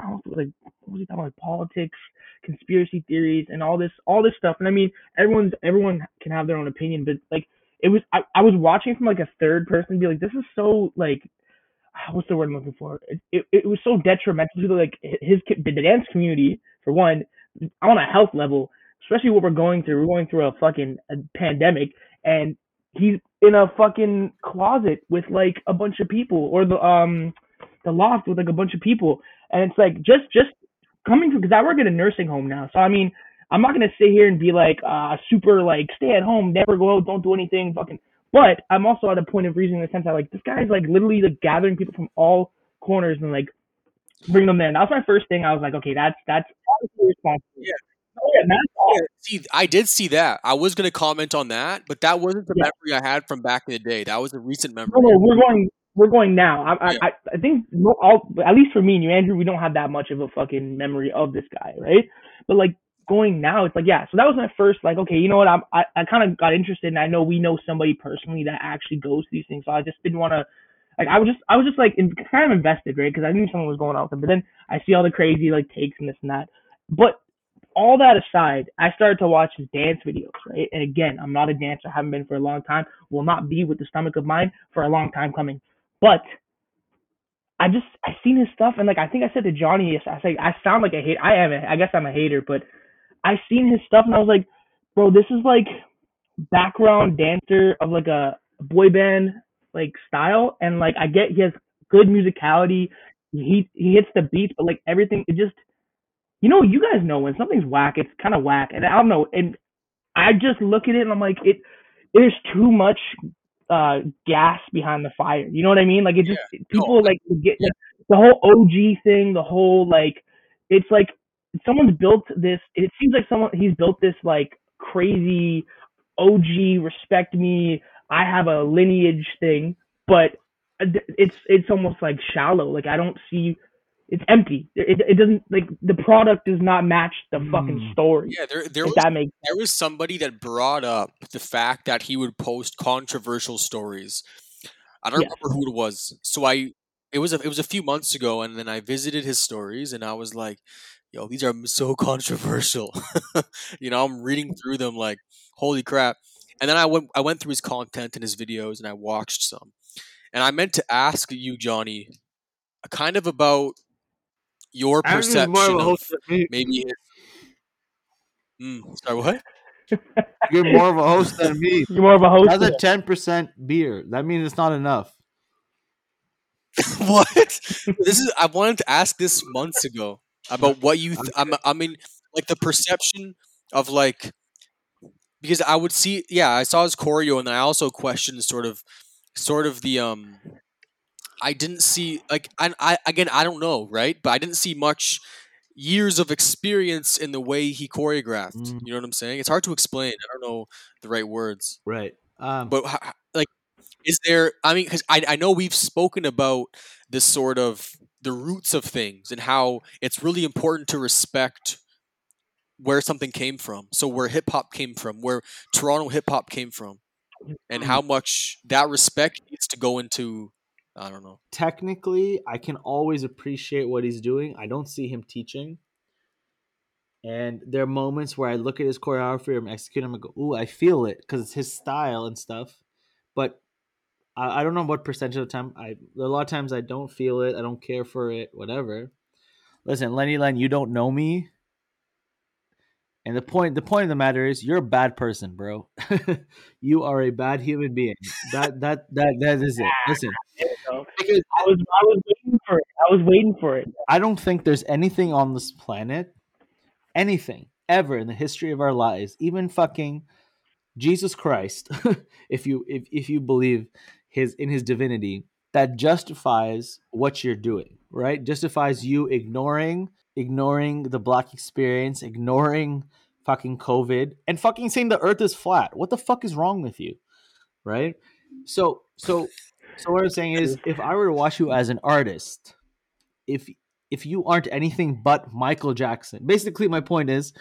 I don't know, like, what was he talking about, like, politics, conspiracy theories, and all this stuff. And I mean, everyone can have their own opinion, but like, it was, I was watching from like a third person, be like, this is so, like, what's the word I'm looking for? It was so detrimental to like the dance community, for one, on a health level, especially what we're going through. We're going through a fucking pandemic, and he's in a fucking closet with like a bunch of people, or the loft with like a bunch of people. And it's like, just coming from, because I work at a nursing home now. So, I mean, I'm not going to sit here and be like, super like, stay at home, never go out, don't do anything, fucking. But I'm also at a point of reason in the sense that, like, this guy's like literally like gathering people from all corners and like bring them in. That was my first thing. I was like, okay, that's obviously responsible. Yeah. Oh, yeah, that's see, I did see that. I was going to comment on that, but that wasn't the memory I had from back in the day. That was a recent memory. No, we're going now. I think at least for me and you, Andrew, we don't have that much of a fucking memory of this guy, right? But like going now, it's like, yeah. So that was my first, like, okay, you know what? I kind of got interested, and I know we know somebody personally that actually goes to these things. So I just didn't want to, like, I was just like kind of invested, right? Because I knew something was going on with him. But then I see all the crazy like takes and this and that. But all that aside, I started to watch his dance videos, right? And again, I'm not a dancer, haven't been for a long time, will not be with the stomach of mine for a long time coming. But I seen his stuff, and like I think I said to Johnny, I say I sound like a hater. I guess I'm a hater, but I seen his stuff and I was like, bro, this is like background dancer of like a boy band like style, and like I get he has good musicality, he hits the beats, but like everything, it just, you know, you guys know when something's whack, it's kind of whack, and I don't know, and I just look at it and I'm like, there's too much gas behind the fire. You know what I mean? Like, it just people like get the whole OG thing, the whole like, it's like someone's built this. It seems like he's built this like crazy OG respect me, I have a lineage thing, but it's almost like shallow. Like, I don't see. It's empty. It doesn't, like, the product does not match the fucking story. Yeah, there was somebody that brought up the fact that he would post controversial stories. I don't remember who it was. So it was a few months ago, and then I visited his stories, and I was like, yo, these are so controversial. You know, I'm reading through them like, holy crap. And then I went through his content and his videos, and I watched some. And I meant to ask you, Johnny, kind of about your perception of maybe. Sorry, what? You're more of a host than me. You're more of a host. That's a 10% beer. That means it's not enough. What? I wanted to ask this months ago about what you. I mean, like the perception of like, because I would see. Yeah, I saw his choreo, and I also questioned sort of the I didn't see, like, again, I don't know, right? But I didn't see much years of experience in the way he choreographed. You know what I'm saying? It's hard to explain. I don't know the right words. Right. But, like, is there, I mean, because I know we've spoken about this sort of, the roots of things and how it's really important to respect where something came from. So where hip-hop came from, where Toronto hip-hop came from, and how much that respect needs to go into, I don't know. Technically, I can always appreciate what he's doing. I don't see him teaching. And there are moments where I look at his choreography and execute him and go, ooh, I feel it because it's his style and stuff. But I don't know what percentage of the time. A lot of times I don't feel it. I don't care for it, whatever. Listen, Lenny Len, you don't know me. And the point of the matter is, you're a bad person, bro. You are a bad human being. That is it. Listen, because I was waiting for it. I don't think there's anything on this planet, anything ever in the history of our lives, even fucking Jesus Christ, if you believe in his divinity, that justifies what you're doing. Right? Justifies you ignoring the black experience, ignoring fucking COVID, and fucking saying the earth is flat. What the fuck is wrong with you? Right? So what I'm saying is, if I were to watch you as an artist, if you aren't anything but Michael Jackson, basically my point is,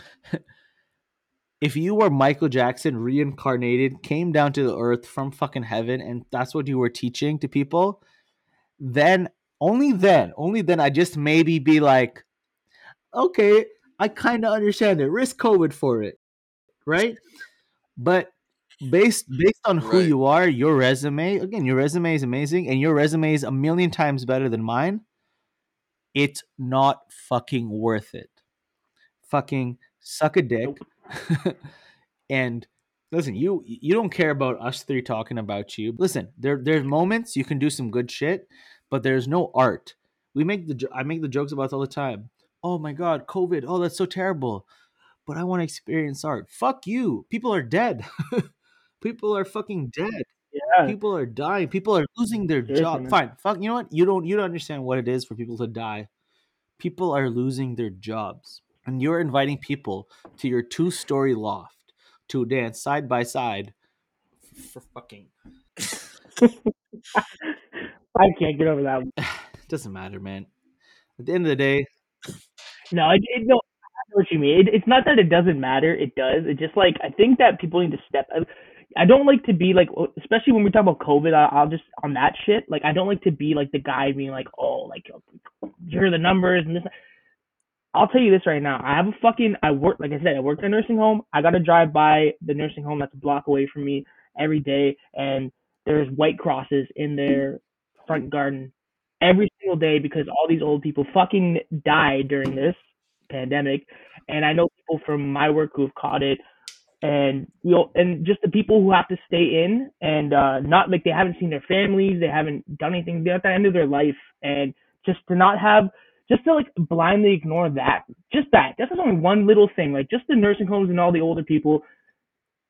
if you were Michael Jackson reincarnated, came down to the earth from fucking heaven, and that's what you were teaching to people, then only then I just maybe be like, okay, I kind of understand it. Risk COVID for it, right? But based on who you are, your resume, again, your resume is amazing, and your resume is a million times better than mine. It's not fucking worth it. Fucking suck a dick. Nope. And listen, you don't care about us three talking about you. Listen, there's moments you can do some good shit, but there's no art. I make the jokes about this all the time. Oh my God, COVID. Oh, that's so terrible. But I want to experience art. Fuck you. People are dead. People are fucking dead. Yeah. People are dying. People are losing their job. Fine. Fuck. You know what? You don't understand what it is for people to die. People are losing their jobs. And you're inviting people to your 2-story loft to dance side by side for fucking. I can't get over that one. It doesn't matter, man. At the end of the day. No, I know what you mean. It's not that it doesn't matter. It does. It's just like, I think that people need to step up. I don't like to be like, especially when we talk about COVID, I'll just on that shit. Like, I don't like to be like the guy being like, oh, like, here are the numbers and this. I'll tell you this right now. I have a fucking, I worked in a nursing home. I got to drive by the nursing home that's a block away from me every day. And there's white crosses in their front garden every single day because all these old people fucking died during this pandemic. And I know people from my work who have caught it. And and just the people who have to stay in and not like they haven't seen their families, they haven't done anything. They're at the end of their life, and just to blindly ignore that, that's only one little thing. Like just the nursing homes and all the older people,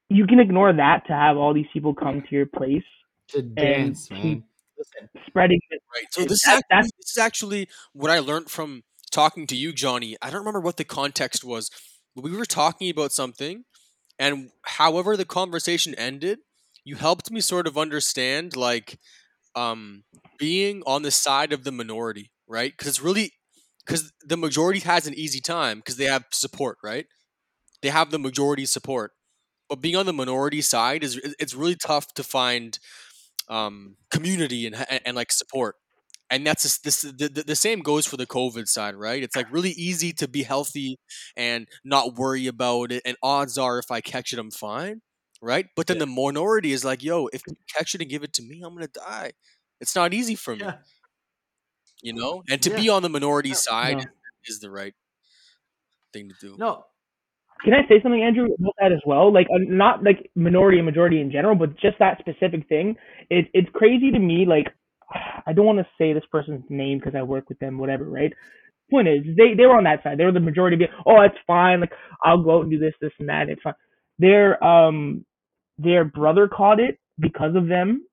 you can ignore that to have all these people come to your place to dance, and keep spreading it. Right. So this is actually what I learned from talking to you, Johnny. I don't remember what the context was. We were talking about something. And however the conversation ended, you helped me sort of understand, like, being on the side of the minority, right? Because it's really – because the majority has an easy time because they have support, right? They have the majority support. But being on the minority side, it's really tough to find community and support. And that's the same goes for the COVID side, right? It's like really easy to be healthy and not worry about it. And odds are, if I catch it, I'm fine, right? But then the minority is like, yo, if you catch it and give it to me, I'm going to die. It's not easy for me, you know? And to be on the minority side is the right thing to do. No. Can I say something, Andrew, about that as well? Like, not like minority and majority in general, but just that specific thing. It's crazy to me, like, I don't want to say this person's name because I work with them, whatever, right? Point is, they were on that side. They were the majority of it. Oh, it's fine. Like, I'll go out and do this, and that. It's fine. Their brother caught it because of them.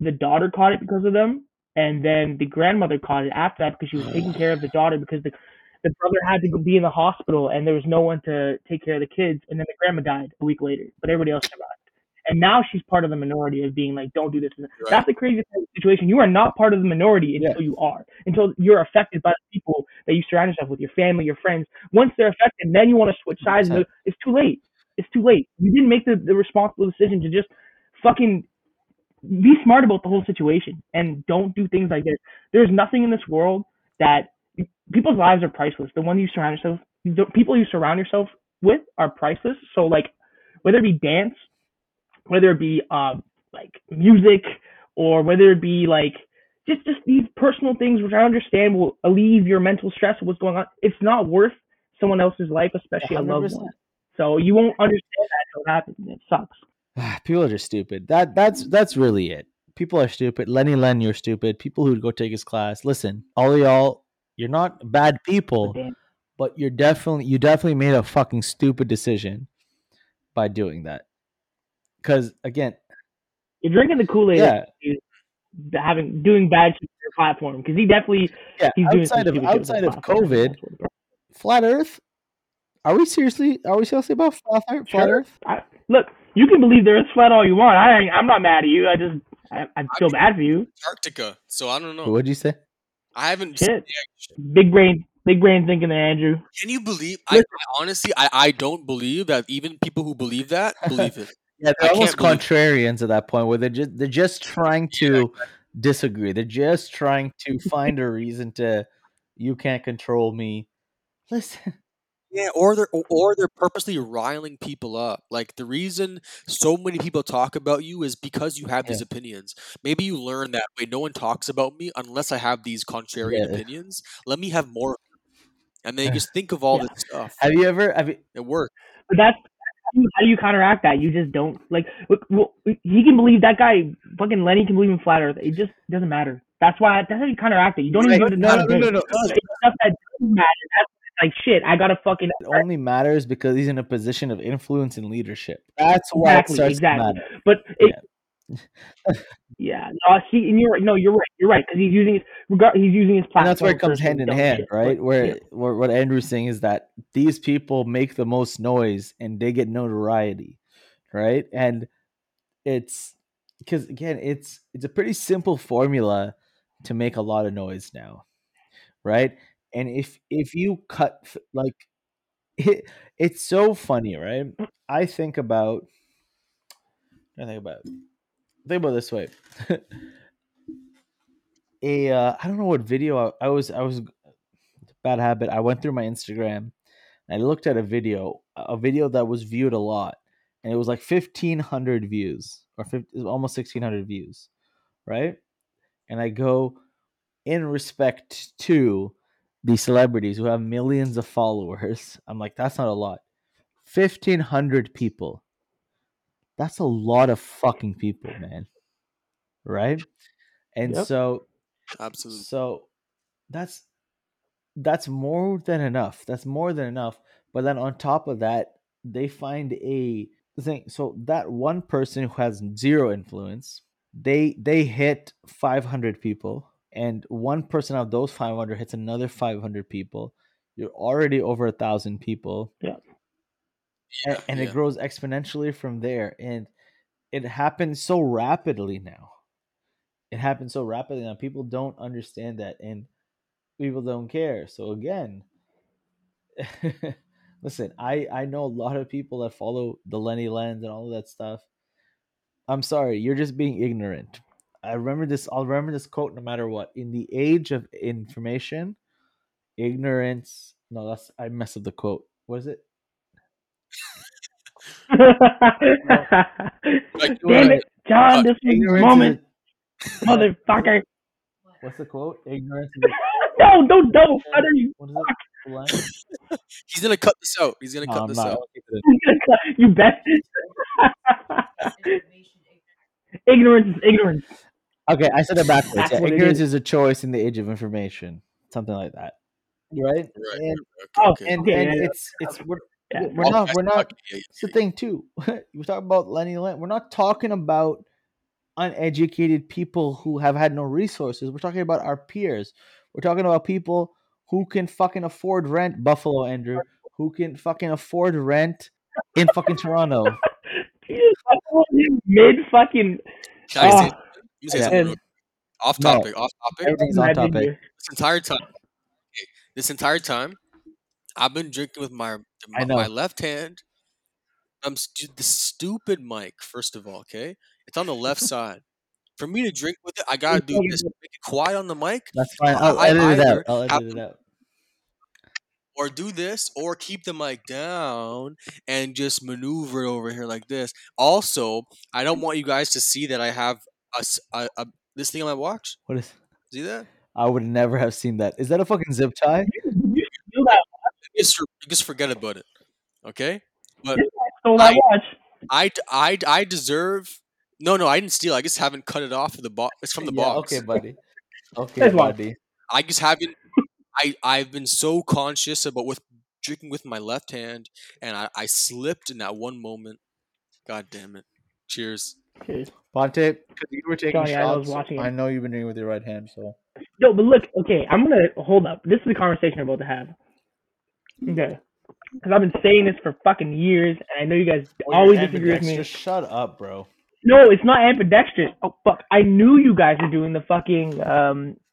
The daughter caught it because of them. And then the grandmother caught it after that because she was taking care of the daughter because the brother had to go be in the hospital and there was no one to take care of the kids. And then the grandma died a week later, but everybody else survived. And now she's part of the minority of being like, don't do this. Right. That's the craziest situation. You are not part of the minority until you are. Until you're affected by the people that you surround yourself with, your family, your friends. Once they're affected, then you want to switch sides. And it's too late. It's too late. You didn't make the responsible decision to just fucking be smart about the whole situation. And don't do things like this. There's nothing in this world that people's lives are priceless. People you surround yourself with are priceless. So like, whether it be dance, whether it be like music, or whether it be like just these personal things, which I understand will alleviate your mental stress of what's going on. It's not worth someone else's life, especially a loved one. So you won't understand that until it happens. It sucks. People are just stupid. That's really it. People are stupid. Lenny Len, you're stupid. People who go take his class. Listen, all of y'all, you're not bad people, but you definitely made a fucking stupid decision by doing that. Because again, you're drinking the Kool-Aid. Yeah, doing bad shit to your platform because he definitely he's outside of COVID, flat Earth. Are we seriously about flat Earth? Look, you can believe the Earth's flat all you want. I'm not mad at you. I feel bad for you. Antarctica. So I don't know. What'd you say? I haven't. Big brain. Big brain thinking there, Andrew. Can you believe? I honestly don't believe that even people who believe that believe it. Yeah, they're almost contrarians at that point where they're just trying to disagree. They're just trying to find a reason to you can't control me. Listen. Yeah, or they're purposely riling people up. Like, the reason so many people talk about you is because you have these opinions. Maybe you learn that, wait, no one talks about me unless I have these contrarian opinions. Let me have more. And then you just think of all this stuff. It worked. But that's how do you counteract that? You just don't. Like, look, he can believe that guy. Fucking Lenny can believe in flat Earth. It just doesn't matter. That's how you counteract it. You don't even go to no. It's stuff that doesn't matter. That's like, shit, I got to fucking... It only matters because he's in a position of influence and leadership. That's why it starts to matter. But you're right. Because he's using his platform. And that's where it comes hand in hand, right? Where what Andrew's saying is that these people make the most noise and they get notoriety, right? And it's... Because, again, it's a pretty simple formula to make a lot of noise now, right? And if you cut, like, it's so funny, right? I think about it this way. I don't know what video I was bad habit. I went through my Instagram and I looked at a video that was viewed a lot, and it was like 1,500 views or almost 1,600 views, right? And I go, in respect to these celebrities who have millions of followers, I'm like, that's not a lot. 1,500 people. That's a lot of fucking people, man. Right? And so, absolutely. So that's more than enough. That's more than enough. But then on top of that, they find a thing. So that one person who has zero influence, they hit 500 people. And one person of those 500 hits another 500 people. You're already over 1,000 people. Yeah. And it grows exponentially from there. And it happens so rapidly now. People don't understand that. And people don't care. So again, listen, I know a lot of people that follow the Lenny Lens and all of that stuff. I'm sorry. You're just being ignorant. I'll remember this quote no matter what. In the age of information, ignorance. No, I messed up the quote. What is it? Damn it, John! This is your moment, motherfucker. What's the quote? Ignorance. No, don't, brother. You fuck. He's gonna cut this out. You bet. Ignorance is ignorance. Okay, I said it backwards. Yeah, ignorance is a choice in the age of information, something like that, right? And, we're not. It's the thing too. We talk about Lenny Len. We're not talking about uneducated people who have had no resources. We're talking about our peers. We're talking about people who can fucking afford rent. Buffalo, Andrew, who can fucking afford rent in fucking Toronto. Mid fucking. Off topic. Everything's off topic. This entire time, I've been drinking with my left hand. The stupid mic, first of all, okay? It's on the left side. For me to drink with it, I gotta do this. Make it quiet on the mic. That's fine. I'll edit it out. Or do this, or keep the mic down and just maneuver over here like this. Also, I don't want you guys to see that I have a this thing on my watch. What is? See that? I would never have seen that. Is that a fucking zip tie? Just forget about it, okay? But I deserve. No, I didn't steal. I just haven't cut it off of the box. It's from the box. Okay, buddy. I just haven't. I've been so conscious about drinking with my left hand, and I slipped in that one moment. God damn it. Cheers. Cheers. Ponte, because you were taking shots, I know you've been doing it with your right hand. So. No, but look, okay, I'm going to hold up. This is the conversation I'm about to have. Okay. Because I've been saying this for fucking years, and I know you guys always disagree with me. Just shut up, bro. No, it's not ambidextrous. Oh, fuck. I knew you guys were doing the fucking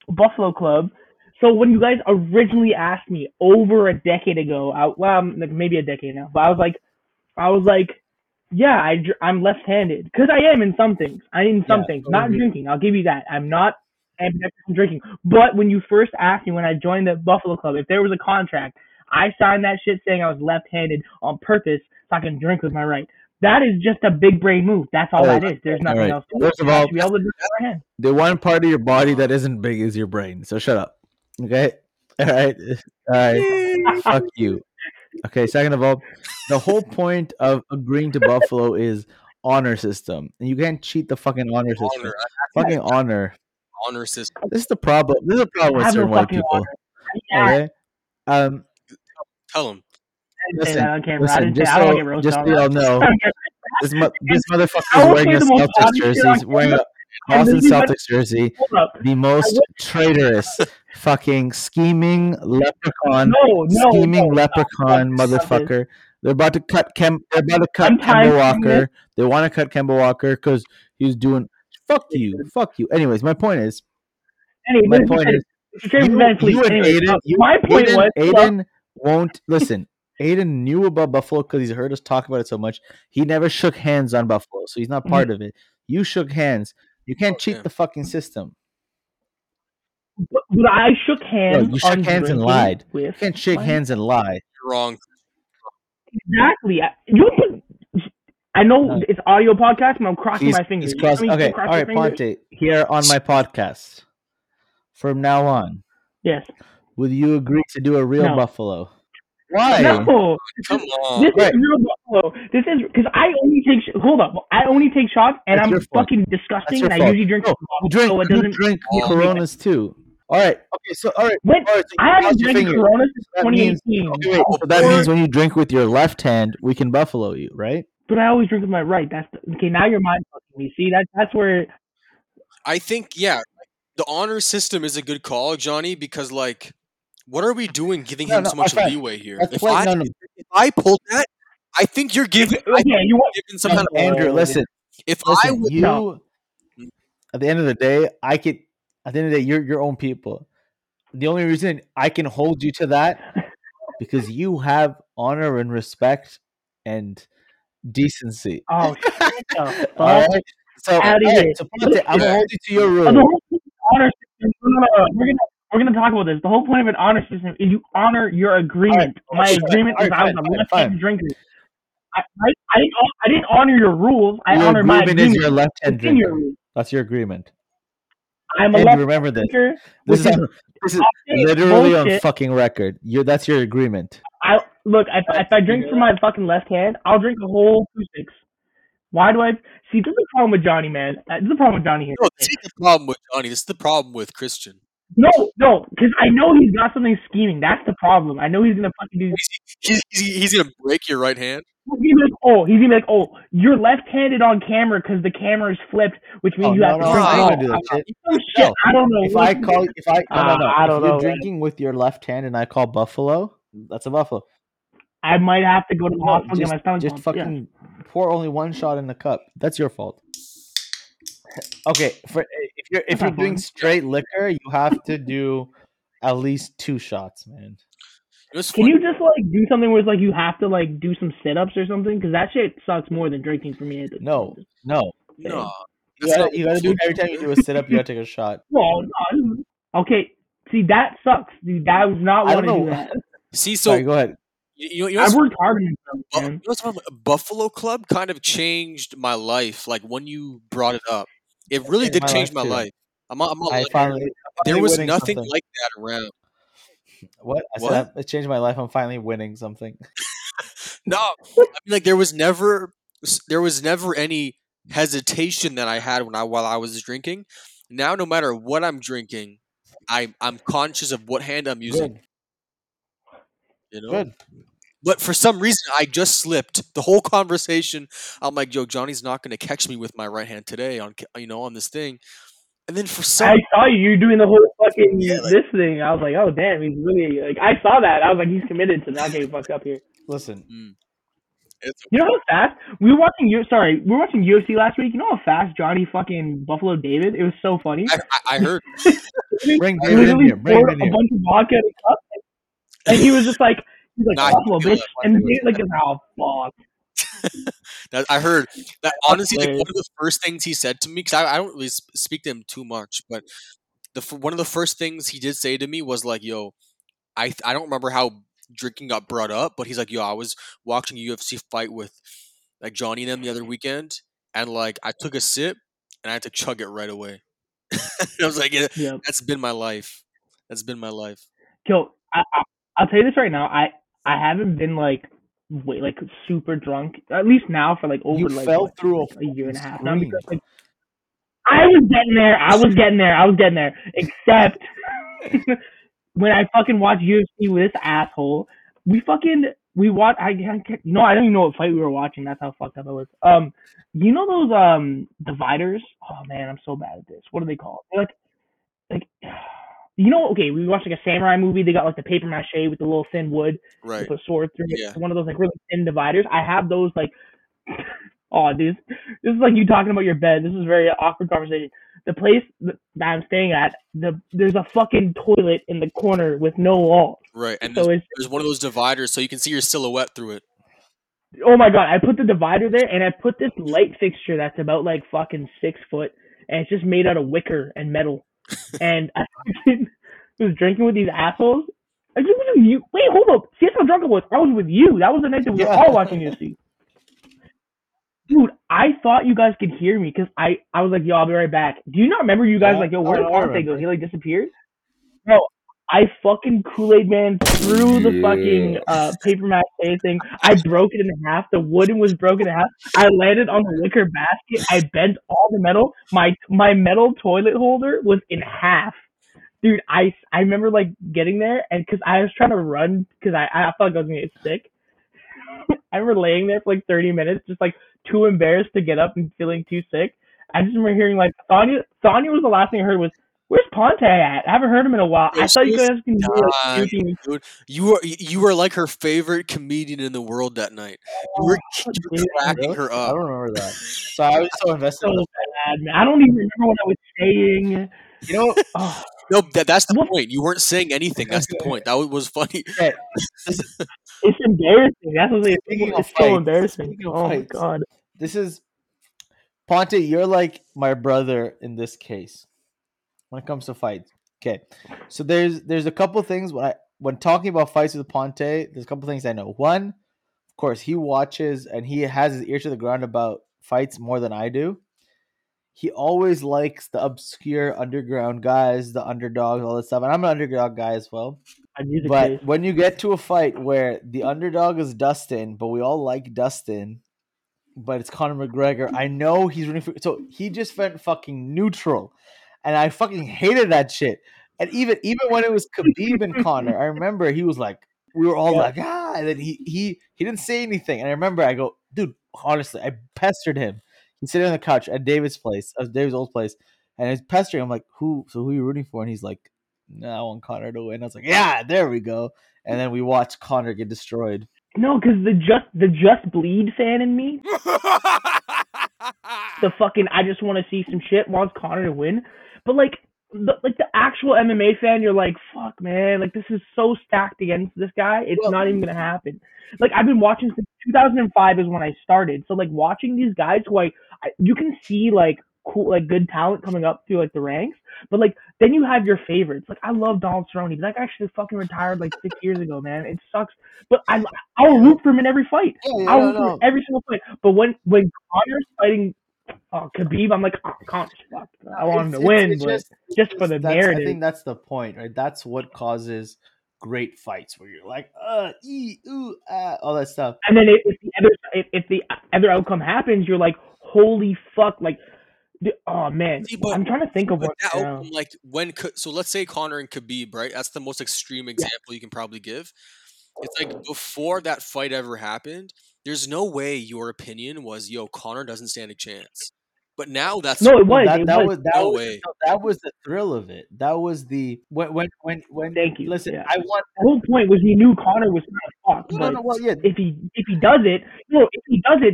Buffalo Club. So when you guys originally asked me over a decade ago, like maybe a decade now, but I was like, yeah, I'm left-handed because I am in some things. Things. Not drinking. I'll give you that. I'm not drinking. But when you first asked me when I joined the Buffalo Club, if there was a contract, I signed that shit saying I was left-handed on purpose so I can drink with my right. That is just a big brain move. That's all that is. There's nothing else. First of all, the one part of your body that isn't big is your brain. So shut up. Okay? All right. Fuck you. Okay, second of all, the whole point of agreeing to Buffalo is honor system. And you can't cheat the fucking honor system. Honor system. This is the problem. This is a problem with certain white people. Yeah. Okay? Tell them. Listen, just so y'all know, this motherfucker is wearing a Celtics jersey. He's wearing a Boston Celtics jersey. The most traitorous fucking scheming leprechaun motherfucker. They're about to cut Kemba Walker. They want to cut Kemba Walker because he's doing fuck you. Anyways, my point is you and Aiden. My point was Aiden won't listen. Aiden knew about Buffalo because he's heard us talk about it so much. He never shook hands on Buffalo, so he's not part of it. You shook hands. You can't cheat the fucking system. But I shook hands. No, you shook hands and lied. You can't shake hands and lie. You're wrong. Exactly. I know it's audio podcast, but I'm crossing my fingers. Okay, all right, Ponte, here on my podcast. From now on. Yes. Will you agree to do a real Buffalo? Why? No, come on. This is real Buffalo. This is because I only take shots, and that's I'm fucking disgusting, and I usually drink. No, you drink Coronas too. All right. Okay. So all right. So I haven't drank Coronas since 2018. So that means when you drink with your left hand, we can Buffalo you, right? But I always drink with my right. That's okay. Now you're mind fucking me. See that's where. I think the honor system is a good call, Johnny, because like. What are we doing giving him so much leeway here? If I pulled that, I think you're giving some kind of Andrew, listen. If I would at the end of the day, you're your own people. The only reason I can hold you to that because you have honor and respect and decency. Oh shit. All right. So I'm gonna hold you to your rule. We're going to talk about this. The whole point of an honor system is you honor your agreement. Right. My agreement is I was a left-handed drinker. I didn't honor your rules. I honored my agreement. Your agreement is your left-handed drinker. That's your agreement. I'm a left-handed drinker. This is literally bullshit. On fucking record. That's your agreement. If I drink from my fucking left hand, I'll drink a whole 2-6. Why do I see? This is the problem with Johnny, man. This is the problem with Johnny here. No, this is the problem with Johnny. This is the problem with Christian. No, because I know he's got something scheming. That's the problem. I know he's gonna fucking do. He's gonna break your right hand. He's gonna be like, oh, you're left-handed on camera because the camera is flipped, which means you have to drink. I don't know. If you're drinking with your left hand and I call Buffalo, that's a Buffalo. I might have to go to the hospital and get my stomach. Just fucking pour only one shot in the cup. That's your fault. Okay, if you're doing straight liquor, you have to do at least 2 shots, man. Can you just do something where it's you have to do some sit-ups or something? Because that shit sucks more than drinking for me. No. You gotta do every time you do a sit-up, you gotta take a shot. Well, no. Okay, see that sucks, dude. I was not wanting to do that. See, so go ahead. I worked hard on Buffalo Club kind of changed my life. Like when you brought it up, it really did change my life. There was nothing like that around. What? It changed my life. I'm finally winning something. No, I mean, there was never any hesitation that I had while I was drinking. Now, no matter what I'm drinking, I'm conscious of what hand I'm using. Good. You know? Good. But for some reason, I just slipped the whole conversation. I'm like, "Yo, Johnny's not going to catch me with my right hand today on this thing." And then I saw you doing the whole fucking this thing. I was like, "Oh damn, he's really I saw that. I was like, he's committed to not getting fucked up here." Listen, you know how fast we were watching UFC last week. You know how fast Johnny fucking Buffalo David? It was so funny. I heard. Bring David in here. Bring him in here. A bunch of vodka in a cup, and he was just like, awful bitch. And David's like, oh, fuck. I heard that, honestly, like, one of the first things he said to me, because I don't really speak to him too much, but one of the first things he did say to me was like, yo, I don't remember how drinking got brought up, but he's like, yo, I was watching a UFC fight with like Johnny and them the other weekend, and like I took a sip and I had to chug it right away. I was like, yeah, that's been my life. Yo, I'll tell you this right now, I haven't been like super drunk, at least now, for like over a year and a half now, because like I was getting there, except when I fucking watched UFC with this asshole, I don't even know what fight we were watching. That's how fucked up I was. You know those dividers? Oh man, I'm so bad at this. What are they called? They're we watched like a samurai movie. They got like the paper mache with the little thin wood, right? They put a sword through it. Yeah. One of those like really thin dividers. I have those like. Oh, dude, this is like you talking about your bed. This is a very awkward conversation. The place that I'm staying at, there's a fucking toilet in the corner with no wall. Right, and so there's one of those dividers, so you can see your silhouette through it. Oh my god, I put the divider there, and I put this light fixture that's about like fucking 6 foot, and it's just made out of wicker and metal. And I was drinking with these assholes. I was with you. Wait, hold up. See, that's how drunk I was. I was with you. That was the night that we were all watching UFC. Dude, I thought you guys could hear me because I was like, yo, I'll be right back. Do you not remember you guys where did Ponte go? He like disappeared? Bro, I fucking Kool-Aid Man threw the fucking paper mache thing. I broke it in half. The wooden was broken in half. I landed on the liquor basket. I bent all the metal. My metal toilet holder was in half. Dude, I remember like getting there, and because I was trying to run because I felt like I was going to get sick. I remember laying there for like 30 minutes, just like too embarrassed to get up and feeling too sick. I just remember hearing like Tanya was the last thing I heard was, "Where's Ponte at? I haven't heard him in a while." I thought you guys can do like, dude, you were like her favorite comedian in the world that night. You were cracking her up. I don't remember that. So I was so invested. So bad, man. I don't even remember what I was saying. You know. No, that's the point. You weren't saying anything. That's the point. That was funny. It's embarrassing. That's what they think. It's so embarrassing. Oh my god. This is Ponte. You're like my brother in this case when it comes to fights. Okay, so there's a couple things when talking about fights with Ponte. There's a couple things I know. One, of course, he watches and he has his ear to the ground about fights more than I do. He always likes the obscure underground guys, the underdogs, all that stuff. And I'm an underdog guy as well. But when you get to a fight where the underdog is Dustin, but we all like Dustin, but it's Conor McGregor, I know he's rooting for. So he just went fucking neutral, and I fucking hated that shit. And even when it was Khabib and Conor, I remember he was like, we were all like, ah, and then he didn't say anything. And I remember I go, dude, honestly, I pestered him. He's sitting on the couch at David's old place, and he's pestering. I'm like, who are you rooting for? And he's like, no, I want Conor to win. I was like, yeah, there we go. And then we watched Conor get destroyed. No, because the Just Bleed fan in me, the fucking I just want to see some shit, wants Conor to win. But like the actual MMA fan, you're like, fuck, man, like this is so stacked against this guy. It's not even gonna happen. Like I've been watching since 2005 is when I started. So like watching these guys who I you can see like cool, like good talent coming up through like the ranks, but like then you have your favorites. Like I love Donald Cerrone, but that guy actually fucking retired like 6 years ago, man. It sucks, but I'll root for him in every fight. Yeah, I'll root for him every single fight. But when Conor's fighting Khabib, I'm like, Conor's fucked. I want him to win, but just for the narrative. I think that's the point, right? That's what causes great fights where you're like, all that stuff. And then if the other outcome happens, you're like, holy fuck, like. Oh man, I'm trying to think of what. Like so let's say Conor and Khabib, right? That's the most extreme example you can probably give. It's like before that fight ever happened, there's no way your opinion was, yo, Conor doesn't stand a chance. But now that's that was the thrill of it. That was the when thank you. Listen, yeah. The whole point was he knew Conor was not fucked. If he does it,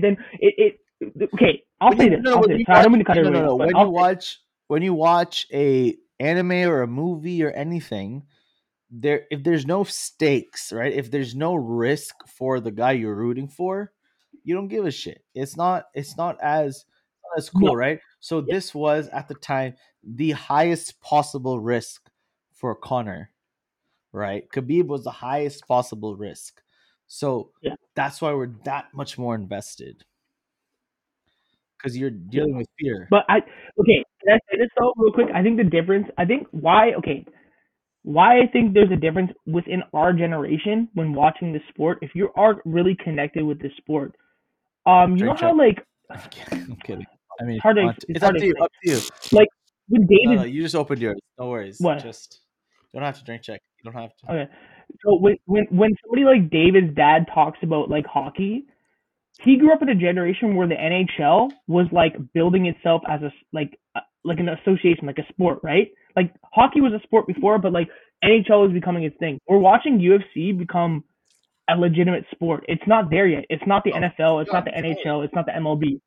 then it Okay, I'll say this. I don't mean to cut it. When you watch a anime or a movie or anything, there if there's no stakes, right? If there's no risk for the guy you're rooting for, you don't give a shit. It's not as cool, no. Right? So This was at the time the highest possible risk for Conor, right? Khabib was the highest possible risk. So That's why we're that much more invested. Because you're dealing with fear. But can I say this though real quick? I think there's a difference within our generation when watching the sport. If you are really connected with the sport, I'm kidding. I mean, it's up to you. Like with David, no, you just opened yours. No worries. What? Just don't have to drink check. You don't have to. Okay. So when somebody like David's dad talks about like hockey, he grew up in a generation where the NHL was like building itself as a like an association, like a sport, right? Like hockey was a sport before, but like NHL is becoming its thing. We're watching UFC become a legitimate sport. It's not there yet. It's not the NFL. It's not the NHL. It's not the MLB.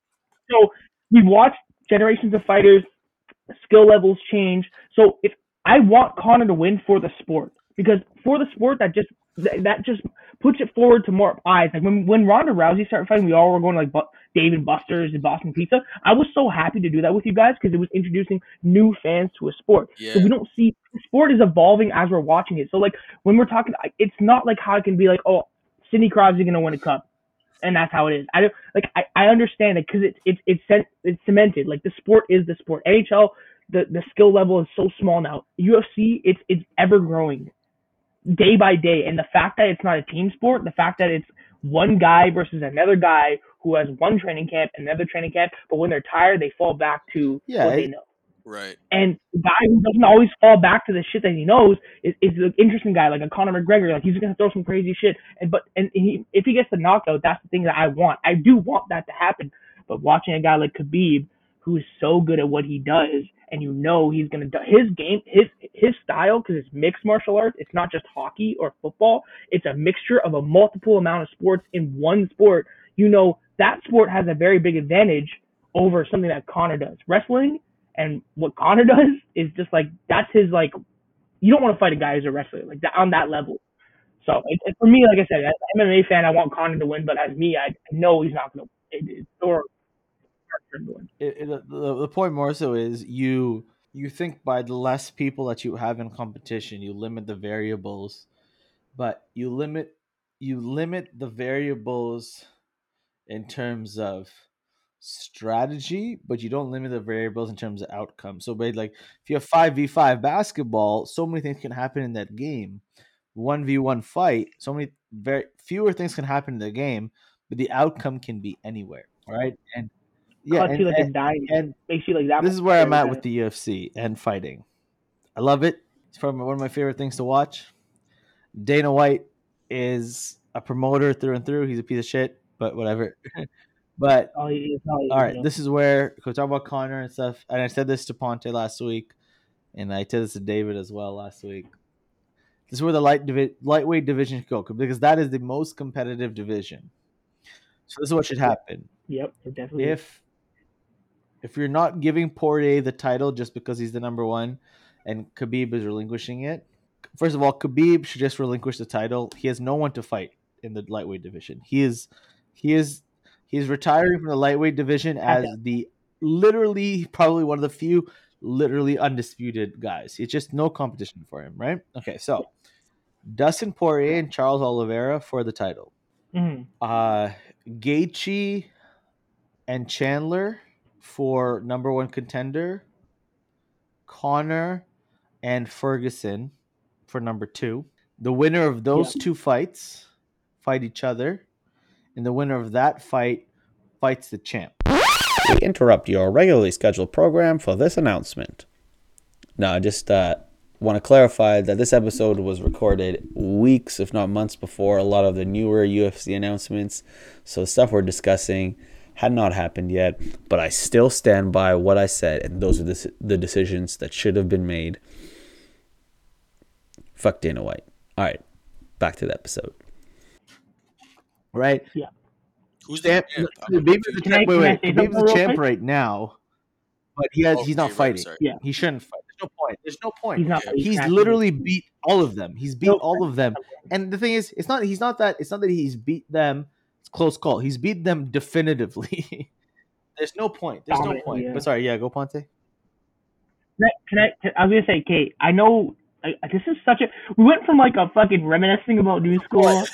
So we've watched generations of fighters, skill levels change. So if I want Conor to win for the sport, because for the sport that just puts it forward to more eyes. Like when Ronda Rousey started fighting, we all were going to like Dave and Buster's and Boston Pizza. I was so happy to do that with you guys because it was introducing new fans to a sport. Yeah. So we don't see the sport is evolving as we're watching it. So like when we're talking, it's not like how it can be like, oh, Sidney Crosby's gonna win a cup, and that's how it is. I understand it because it's cemented. Like the sport is the sport. NHL the skill level is so small now. UFC it's ever growing. Day by day, and the fact that it's not a team sport, the fact that it's one guy versus another guy who has one training camp, another training camp, but when they're tired, they fall back to what they know. Right. And the guy who doesn't always fall back to the shit that he knows is an interesting guy, like a Conor McGregor. Like he's gonna throw some crazy shit, if he gets the knockout, that's the thing that I want. I do want that to happen. But watching a guy like Khabib, who is so good at what he does, and you know he's going to do his game, his style, because it's mixed martial arts. It's not just hockey or football. It's a mixture of a multiple amount of sports in one sport. You know that sport has a very big advantage over something that Conor does. Wrestling and what Conor does is just like, that's his like, you don't want to fight a guy who's a wrestler like that on that level. So for me, like I said, as an MMA fan, I want Conor to win, but as me, I know he's not going to win. The point more so is you think by the less people that you have in competition, you limit the variables, but you limit the variables in terms of strategy, but you don't limit the variables in terms of outcome. So like if you have 5v5 basketball, so many things can happen in that game. 1v1 fight, so many fewer things can happen in the game, but the outcome can be anywhere, right? And makes you like that. This is where I'm at with the UFC and fighting. I love it. It's probably one of my favorite things to watch. Dana White is a promoter through and through. He's a piece of shit, but whatever. But all right, this is where we talk about Conor and stuff. And I said this to Ponte last week, and I said this to David as well last week. This is where the lightweight division should go, because that is the most competitive division. So this is what should happen. Yep, it definitely. If you're not giving Poirier the title just because he's the number one and Khabib is relinquishing it, first of all, Khabib should just relinquish the title. He has no one to fight in the lightweight division. He's retiring from the lightweight division as the probably one of the few literally undisputed guys. It's just no competition for him, right? Okay, so Dustin Poirier and Charles Oliveira for the title. Mm-hmm. Gaethje and Chandler for number one contender, Conor and Ferguson for number two. The winner of those two fights fight each other, and the winner of that fight fights the champ. We interrupt your regularly scheduled program for this announcement. No, I just want to clarify that this episode was recorded weeks, if not months, before a lot of the newer UFC announcements. So the stuff we're discussing had not happened yet, but I still stand by what I said, and those are the decisions that should have been made. Fuck Dana White. All right, back to the episode. Right? Yeah. Who's the champ? Khabib's the champ right now, but he's not fighting. Yeah. He shouldn't fight. There's no point. He's literally beat all of them. He's beat all of them. And the thing is, it's not that he's beat them. It's close call. He's beat them definitively. There's no point. Yeah. But sorry, go Ponte. I was gonna say, Kate, I know this is such a. We went from like a fucking reminiscing about New School to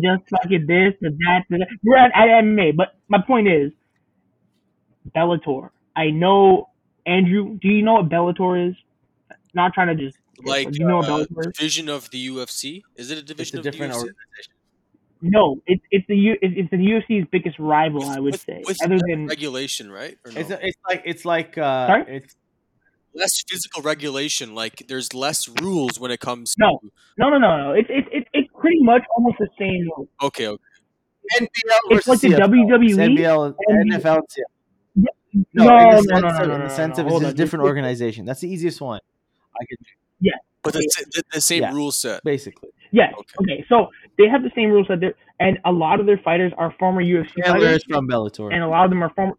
just fucking this to that to that. We're at MMA, but my point is, Bellator. I know, Andrew. Do you know what Bellator is? Not trying to just like you know what Bellator is? Division of the UFC. Is it a division of the UFC? Organization. No, it's the UFC's biggest rival, I would say. Other than regulation, right? Or no? It's less physical regulation. Like there's less rules when it comes. No. It's pretty much almost the same. Okay. NBL it's like the WWE, NBL, NFL. No. In the sense of it's a different organization. That's the easiest one I could do. Yeah. But the same rule set. Basically. Yes. Okay. So they have the same rule set there, and a lot of their fighters are former UFC fighters. Chandler is from Bellator. And a lot of them are former.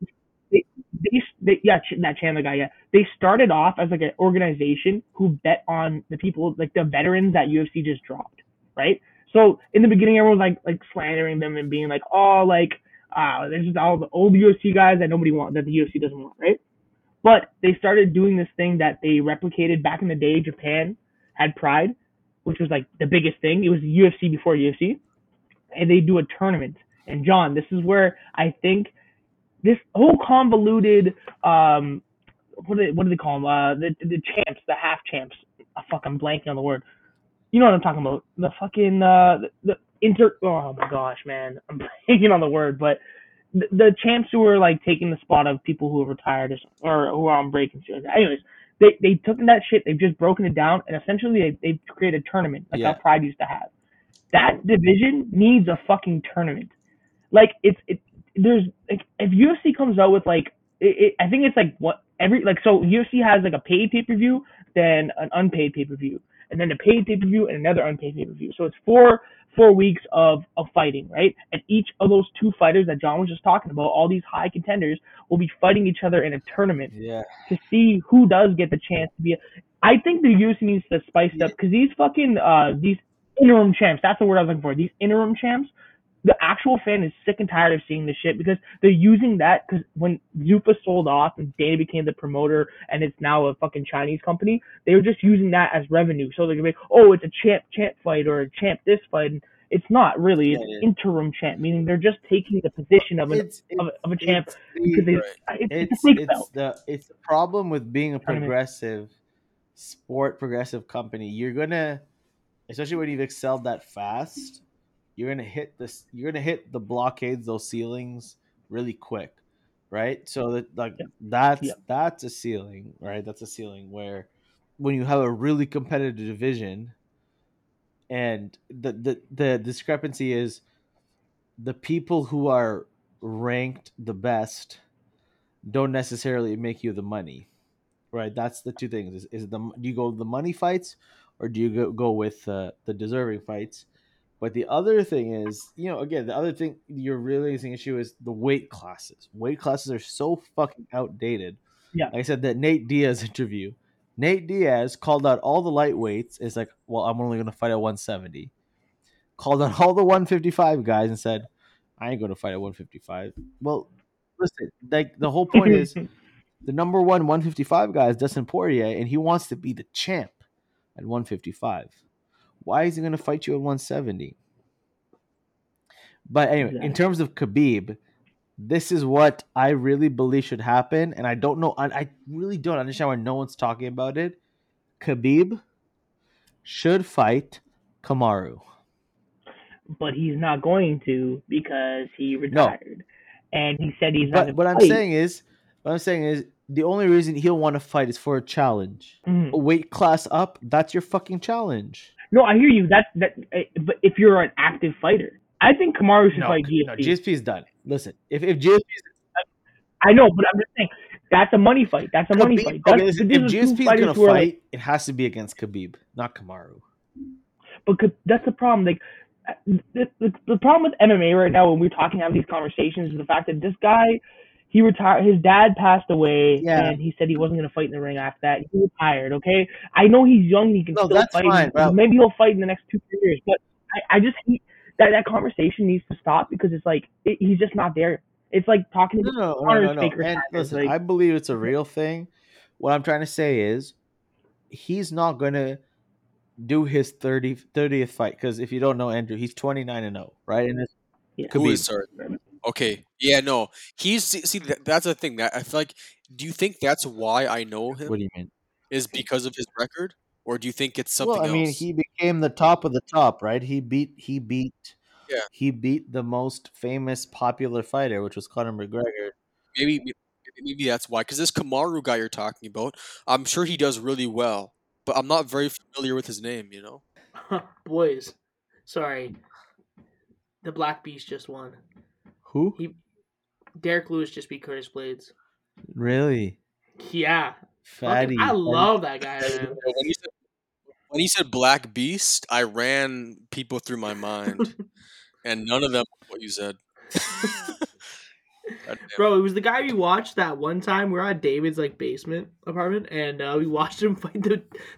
That Chandler guy, They started off as like an organization who bet on the people, like the veterans that UFC just dropped, right? So in the beginning, everyone was like slandering them and being like, oh, like, this is all the old UFC guys that nobody wants, that the UFC doesn't want, right? But they started doing this thing that they replicated back in the day. Japan had Pride, which was like the biggest thing. It was UFC before UFC. And they do a tournament. And John, this is where I think this whole convoluted, what do they call them? The champs, the half champs. Oh, fuck, I'm blanking on the word. You know what I'm talking about. The fucking, oh my gosh, man. I'm blanking on the word, but the champs who were like taking the spot of people who are retired or who are on break and shit. Anyways, they took that shit, they've just broken it down, and essentially they've created a tournament like how Pride used to have. That division needs a fucking tournament. Like there's like if UFC comes out with like I think it's like so UFC has like a paid pay-per-view, then an unpaid pay-per-view, and then a paid pay-per-view and another unpaid pay-per-view. So it's four weeks of fighting, right? And each of those two fighters that John was just talking about, all these high contenders, will be fighting each other in a tournament to see who does get the chance to be. I think the UFC needs to spice it up because these fucking these interim champs, that's the word I was looking for. These interim champs, the actual fan is sick and tired of seeing this shit because they're using that because when Zuffa sold off and Dana became the promoter and it's now a fucking Chinese company, they were just using that as revenue. So they're going to be, oh, it's a champ fight or a champ this fight. And it's not really. It's an interim champ, meaning they're just taking the position of a champ. It's the problem with being a progressive company. You're going to, especially when you've excelled that fast, you're gonna hit the blockades, those ceilings, really quick, right? So that that's a ceiling, right? That's a ceiling where when you have a really competitive division, and the discrepancy is the people who are ranked the best don't necessarily make you the money, right? That's the two things: do you go the money fights, or do you go with the deserving fights? But the other thing is, the other thing you're realizing issue is the weight classes. Weight classes are so fucking outdated. Yeah. Like I said, that Nate Diaz interview. Nate Diaz called out all the lightweights. It's like, well, I'm only going to fight at 170. Called out all the 155 guys and said, I ain't going to fight at 155. Well, listen, like the whole point is the number one 155 guy is Dustin Poirier, and he wants to be the champ at 155. Why is he going to fight you at 170? But anyway, in terms of Khabib, this is what I really believe should happen. And I don't know. I really don't understand why no one's talking about it. Khabib should fight Kamaru. But he's not going to because he retired. No. And he said he's not going to fight. What I'm saying is the only reason he'll want to fight is for a challenge. Mm-hmm. A weight class up, that's your fucking challenge. No, I hear you. But if you're an active fighter, I think Kamaru should fight GSP. No, GSP is done. Listen, if GSP, I know, but I'm just saying that's a money fight. That's a money fight. Okay, listen, if GSP is gonna fight, it has to be against Khabib, not Kamaru. But that's the problem. Like the problem with MMA right now, when we're talking, having these conversations, is the fact that this guy He retired. His dad passed away, and he said he wasn't gonna fight in the ring after that. He retired. Okay, I know he's young; he can still fight. Fine, bro. Maybe he'll fight in the next 2-3 years. But I just hate that conversation needs to stop because it's like he's just not there. It's like talking to Connor's fake. And listen, I believe it's a real thing. What I'm trying to say is he's not gonna do his 30th fight because if you don't know Andrew, he's 29-0, right? And Khabib is certain. Okay. Yeah, no. That's the thing. That I feel like, do you think that's why I know him? What do you mean? Is because of his record? Or do you think it's something else? Well, I mean, he became the top of the top, right? He beat the most famous popular fighter, which was Conor McGregor. Maybe that's why. Because this Kamaru guy you're talking about, I'm sure he does really well. But I'm not very familiar with his name, you know? Boys. Sorry. The Black Beast just won. Who? Derek Lewis just beat Curtis Blades. Really? Yeah. Fatty. I love that guy, man. When he said Black Beast, I ran people through my mind. And none of them were what you said. Bro, it was the guy we watched that one time. We were at David's basement apartment. And we watched him fight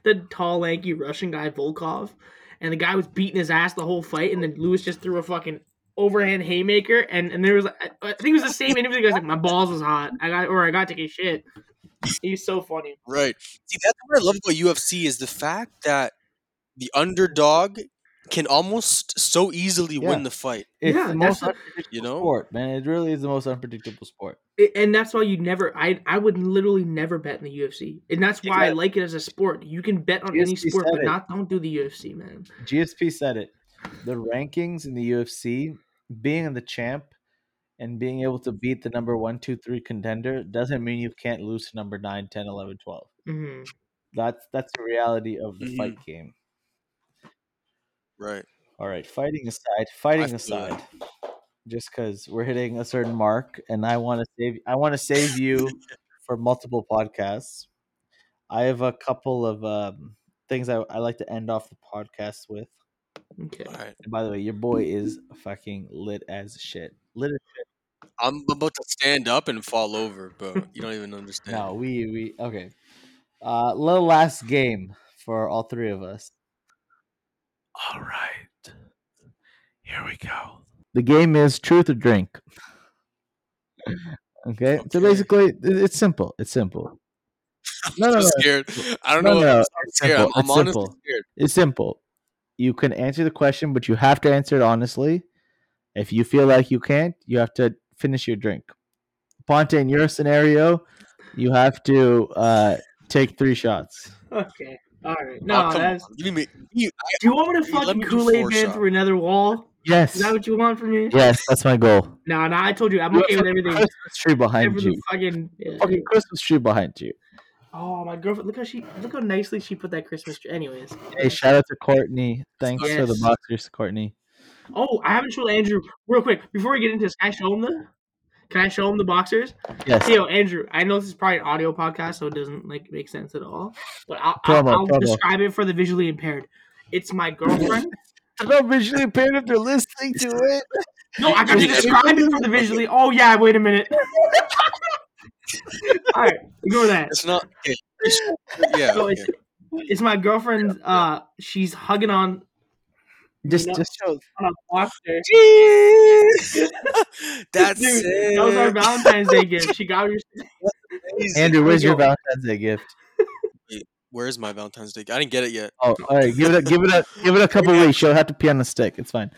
the tall, lanky Russian guy, Volkov. And the guy was beating his ass the whole fight. And then Lewis just threw a fucking overhand haymaker, and there was I think it was the same interview. Guys, my balls was hot. I got to take a shit. He's so funny. Right. See, that's what I love about UFC is the fact that the underdog can almost so easily win the fight. It's the most unpredictable sport, man. It really is the most unpredictable sport. And that's why I would literally never bet in the UFC. And that's why I like it as a sport. You can bet on any sport, but don't do the UFC, man. GSP said it. The rankings in the UFC, being the champ and being able to beat the number 1, 2, 3 contender doesn't mean you can't lose to number 9, 10, 11, 12. Mm-hmm. That's the reality of the fight game. Right. All right. Fighting aside, just because we're hitting a certain mark and I want to save you for multiple podcasts. I have a couple of things I like to end off the podcast with. Okay. All right. And by the way, your boy is fucking lit as shit. I'm about to stand up and fall over, bro. You don't even understand. No, we okay. Little last game for all three of us. All right. Here we go. The game is truth or drink. Okay. So basically, it's simple. It's simple. I'm scared. I don't know. I'm scared. I'm honestly scared. It's simple. You can answer the question, but you have to answer it honestly. If you feel like you can't, you have to finish your drink. Ponte, in your scenario, you have to take 3 shots. Okay. All right. No, that's... Do you want me to fucking Kool-Aid man through another wall? Yes. Is that what you want from me? Yes, that's my goal. No, I told you. I'm okay with everything. Christmas tree behind you. Fucking Christmas tree behind you. Oh, my girlfriend! Look how nicely she put that Christmas tree. Anyways, hey, shout out to Courtney. Thanks for the boxers, Courtney. Oh, I haven't shown Andrew real quick before we get into this. Can I show him the boxers? Yes. Hey, yo, Andrew. I know this is probably an audio podcast, so it doesn't make sense at all. But I'll describe it for the visually impaired. It's my girlfriend. I'm not visually impaired if they're listening to it. No, I got to describe it for the visually. Oh yeah, wait a minute. All right, ignore that. It's not. It's my girlfriend. She's hugging on. Just shows on a boxer. That's Dude, it. That was our Valentine's Day gift. She got your. Andrew, where's your Valentine's Day gift? Where's my Valentine's Day? I didn't get it yet. Oh, all right. Give it a couple weeks. She'll have to pee on the stick. It's fine.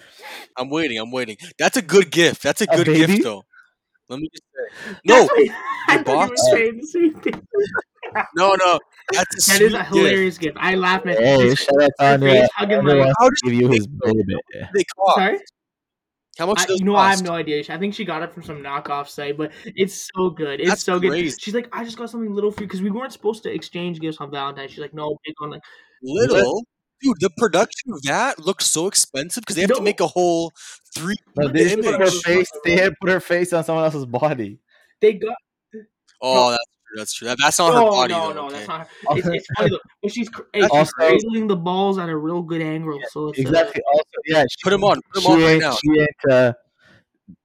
I'm waiting. That's a good gift. That's a good baby? Gift, though. Let me just say, no, the box. No, that's that is a hilarious gift. I laugh at. Hey, shout out Tanya. How did give you his baby? They cost. Sorry, how much? I have no idea. I think she got it from some knockoff site, but it's so good. It's that's so crazy. Good. She's like, I just got something little for you because we weren't supposed to exchange gifts on Valentine's. She's like, no, big on like little. Dude, the production of that looks so expensive because they have to make a whole 3D image. They had put her face on someone else's body. They got. Oh, that's true. That's not her body. No, okay. That's not her. It's funny though. But she's cradling the balls at a real good angle. Yeah, so it's exactly. Also, yeah, she, put him on. Put him on right now.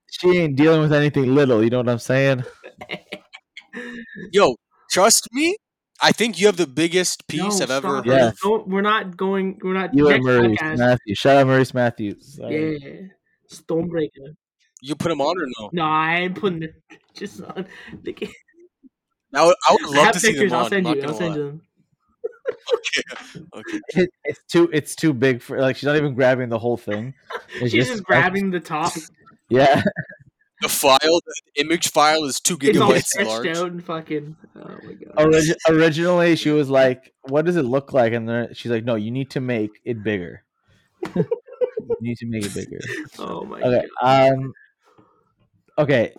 She ain't dealing with anything little. You know what I'm saying? Yo, trust me. I think you have the biggest piece I've ever heard. Yes. We're not. You and Maurice Matthews. Shout out Maurice Matthews. Sorry. Yeah, Stormbreaker. You put him on or no? No, I ain't putting it just on. I would love to see them on. I'll send you. Okay. It's too big for she's not even grabbing the whole thing. She's just grabbing the top. Yeah. The file, the image file is 2 gigabytes large. It's all out and fucking. Oh my god. Originally, she was like, "What does it look like?" And then she's like, "No, you need to make it bigger. You need to make it bigger." Oh my god. Okay. Okay.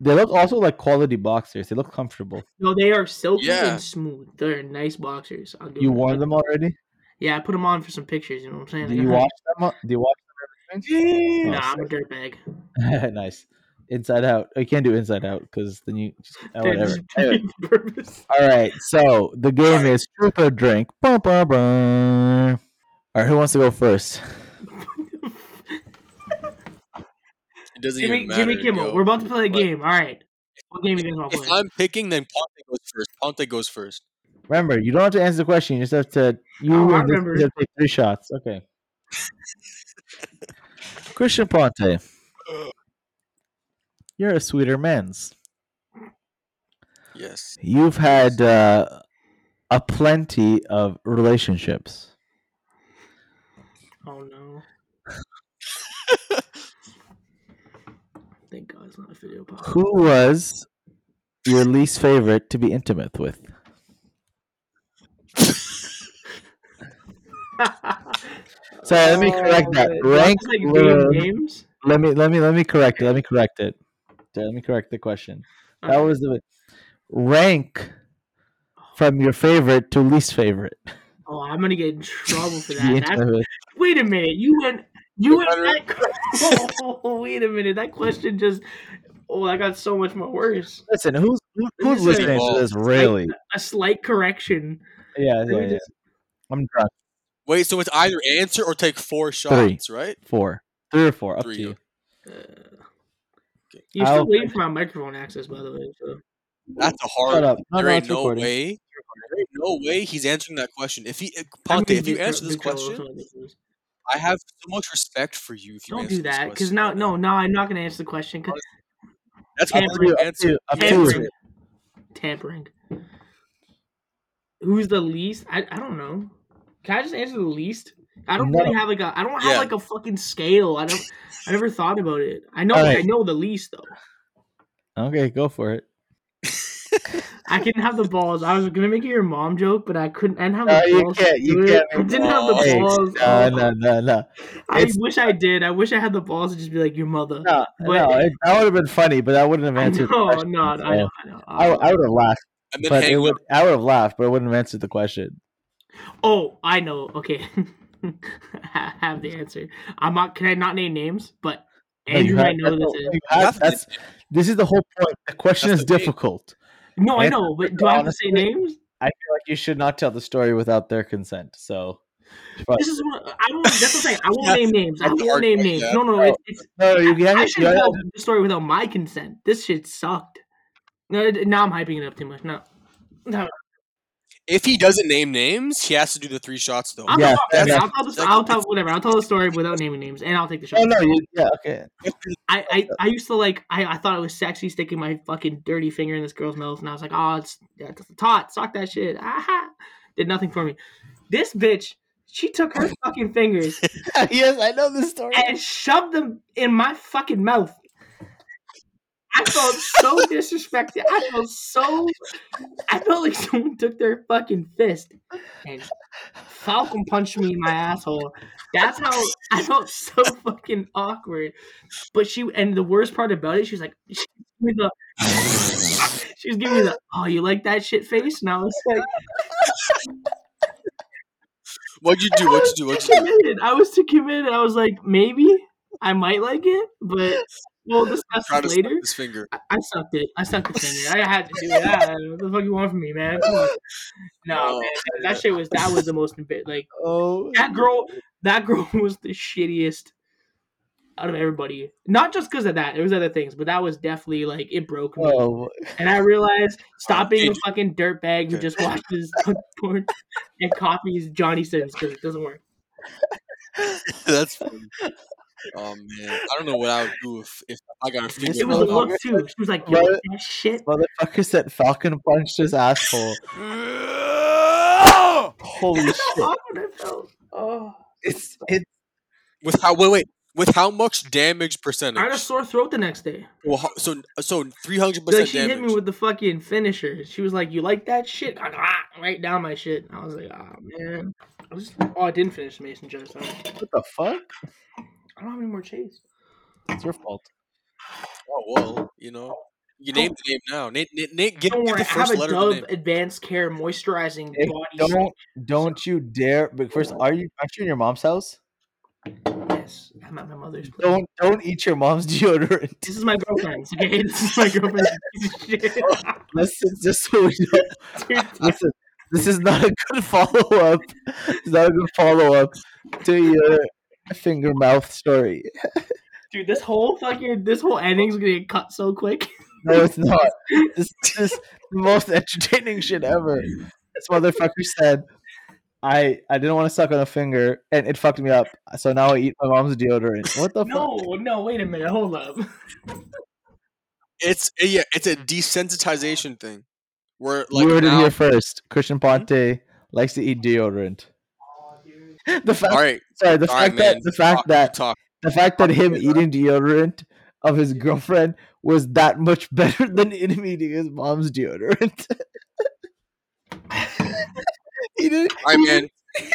They look also like quality boxers. They look comfortable. No, they are silky and smooth. They're nice boxers. You wore them already? Yeah, I put them on for some pictures. You know what I'm saying? Do you watch them? Yeah. Nah, I'm a dirtbag. Nice. Inside Out. You can't do Inside Out because then you just whatever. All right. So the game is truth or drink. Bah, bah, bah. All right. Who wants to go first? Jimmy Kimmel, yo. We're about to play a game. All right. What game are you guys want to play? If I'm picking, then Ponte goes first. Remember, you don't have to answer the question. You just have to take 3 shots. Okay. Christian Ponte, you're a sweeter man's. Yes. You've had a plenty of relationships. Oh, no. Thank God it's not a video podcast. Who was your least favorite to be intimate with? Sorry, let me correct that. Let me correct it. Let me correct the question. Okay. That was the rank from your favorite to least favorite. Oh, I'm gonna get in trouble for that. Wait a minute, you went. You and that. Oh, wait a minute. That question just. Oh, that got so much more worse. Listen, who's listening to this? Really, a slight correction. Yeah. I'm drunk. Wait, so it's either answer or take 4 shots, right? 3 or 4. Up to you. Okay. You're still waiting for my microphone access, by the way. So. That's a hard. There ain't no way he's answering that question. If you answer this question. I have so much respect for you. If you don't do that, because now I'm not going to answer the question. That's tampering. Tampering. Who's the least? I don't know. Can I just answer the least? I don't really have a fucking scale. I never thought about it. I know the least though. Okay, go for it. I didn't have the balls. I was gonna make it your mom joke, but I couldn't. I didn't have the balls. I didn't have the balls. No. I wish I did. I wish I had the balls to just be like your mother. That would have been funny, but I wouldn't have answered. No. I would have laughed. I would have laughed, but I wouldn't have answered the question. Oh, I know. Okay, I have the answer. Can I not name names? But Andrew, I know this is. This is the whole point. The question is difficult. No, I know, but do I have to say names? I feel like you should not tell the story without their consent. So this is what I won't. That's the thing. I won't name names. I won't name names. No. I should tell the story without my consent. This shit sucked. No, now I'm hyping it up too much. No. If he doesn't name names, he has to do the 3 shots though. I'll tell whatever. I'll tell the story without naming names, and I'll take the shot. Okay. I used to I thought it was sexy sticking my fucking dirty finger in this girl's mouth, and I was like, it's hot. Sock that shit. Aha! Did nothing for me. This bitch, she took her fucking fingers. Yes, I know this story. And shoved them in my fucking mouth. I felt so disrespected. I felt like someone took their fucking fist and Falcon punched me in my asshole. That's how I felt, so fucking awkward. But the worst part about it, she was like, she was giving me the, oh, you like that shit face? And I was like, What'd you do? I was too committed. I was like, maybe I might like it, but. We'll discuss it later. I sucked it. I sucked the finger. I had to do that. What the fuck you want from me, man? Come on. No, man. That was the most. That girl was the shittiest out of everybody. Not just because of that. There was other things, but that was definitely like it broke me. Whoa. And I realized stop being a fucking dirtbag who just watches porn and copies Johnny Sins because it doesn't work. That's funny. Oh man, I don't know what I would do if I got a figure. It was a look too. She was like, "Yo, that shit." Motherfucker said Falcon punched his asshole. Holy shit! Oh, it's with how wait with how much damage percentage? I had a sore throat the next day. Well, so 300% damage. She hit me with the fucking finisher. She was like, "You like that shit?" I go, right down my shit. I was like, "Ah, man." I didn't finish Mason Jones. Sorry. What the fuck? I don't have any more chase. It's your fault. Oh, well, you know. You name the name now. Nate, give me the first letter of the name. I have a Dove Advanced Care Moisturizing Body Soap. Don't you dare. But first, aren't you in your mom's house? Yes, I'm at my mother's place. Don't eat your mom's deodorant. This is my girlfriend's, okay? This is my girlfriend's shit. Listen, just so we know. Listen. This is not a good follow-up. It's not a good follow-up to your finger mouth story. Dude, this whole ending's gonna get cut so quick. No, it's not. This is the most entertaining shit ever. This motherfucker said, I didn't want to suck on a finger, and it fucked me up. So now I eat my mom's deodorant. What the fuck? No, wait a minute. Hold up. It's a desensitization thing. We're like, you heard it here first. Christian Ponte likes to eat deodorant. Oh, the fact, right. sorry, the, fact right, that, the fact talk, that talk. The fact that him eating deodorant of his girlfriend was that much better than him eating his mom's deodorant. All right, man.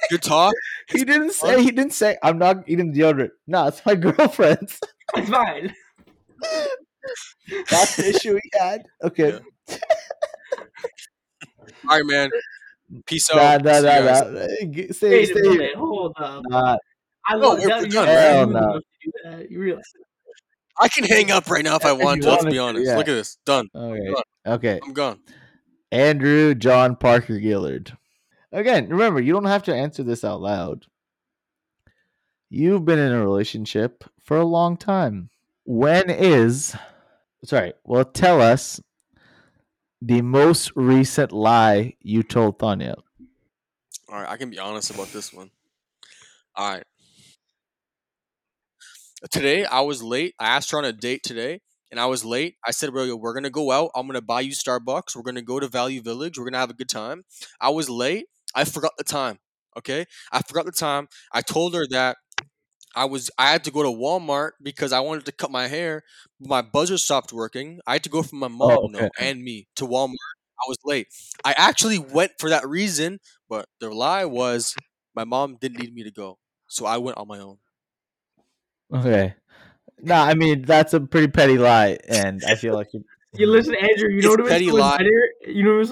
Good talk. He didn't say I'm not eating deodorant. No, it's my girlfriend's. It's fine. That's the issue he had. Okay. Yeah. All right, man. Peace out. Stay. Hold up. You realize I can hang up right now if I want to. Let's be honest. Yeah. Look at this. Done. Okay. I'm gone. Andrew John Parker Gillard. Again, remember, you don't have to answer this out loud. You've been in a relationship for a long time. Tell us the most recent lie you told Tanya. All right, I can be honest about this one. All right. Today, I was late. I asked her on a date today, and I was late. I said, bro, we're going to go out. I'm going to buy you Starbucks. We're going to go to Value Village. We're going to have a good time. I was late. I forgot the time, okay? I told her that I had to go to Walmart because I wanted to cut my hair. My buzzer stopped working. I had to go from my mom and me to Walmart. I was late. I actually went for that reason, but the lie was my mom didn't need me to go. So I went on my own. Okay. No, I mean, that's a pretty petty lie. And I feel like you listen, Andrew, you know what it was better? You know what it was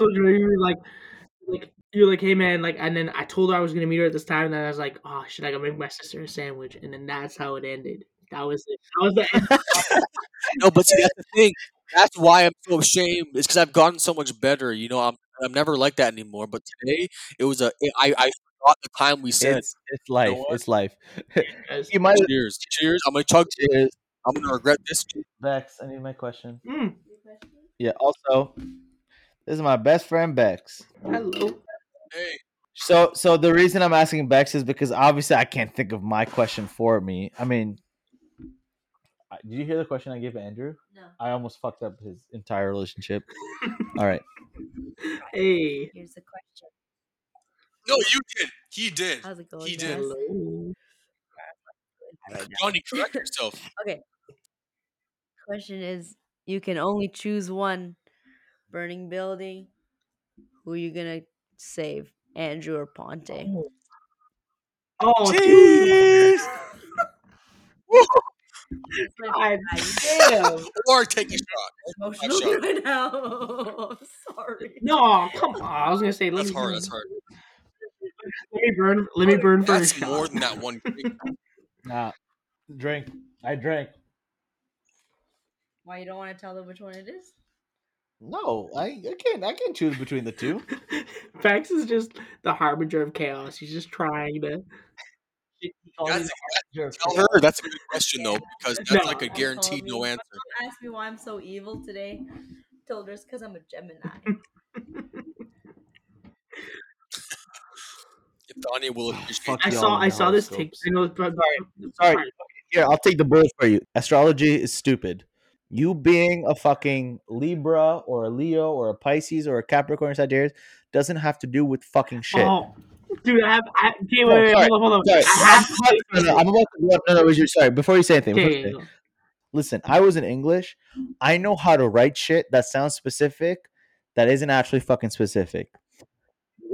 like? You're like, hey man, like, and then I told her I was gonna meet her at this time, and then I was like, oh shit, I gotta make my sister a sandwich, and then that's how it ended. That was the end. No, but see, that's the thing. That's why I'm so ashamed. It's because I've gotten so much better. You know, I'm never like that anymore. But today, it was I forgot the time we said. It's life. You know it's life. Cheers. I'm gonna chug. Cheers. I'm gonna regret this. Bex, I need my question. Yeah. Also, this is my best friend Bex. Hello. Hey. So the reason I'm asking Bex is because obviously I can't think of my question for me. I mean, did you hear the question I gave Andrew? No. I almost fucked up his entire relationship. All right. Hey. Here's the question. No, you did. He did. How's it going? He did. Johnny, correct yourself. Okay. Question is, you can only choose one burning building. Who are you gonna save, Andrew or Ponte? Oh, jeez! God damn! Or take a shot. Emotional now. Oh, sorry. No, come on. I was gonna say that's hard. That's hard. Let me burn first. That's more than that one drink. Nah, drink. I drank. Why you don't want to tell them which one it is? No, I can't choose between the two. Fax is just the harbinger of chaos. He's just trying to That's a good question, though, because that's like a guaranteed no answer. Don't ask me why I'm so evil today. I told her it's because I'm a Gemini. Tanya will appreciate. I saw this take. Sorry. Here, I'll take the bull for you. Astrology is stupid. You being a fucking Libra or a Leo or a Pisces or a Capricorn or Sagittarius doesn't have to do with fucking shit. Oh, dude, wait, hold on. I'm about to go up. Sorry, before you say anything. Listen, I was in English. I know how to write shit that sounds specific that isn't actually fucking specific.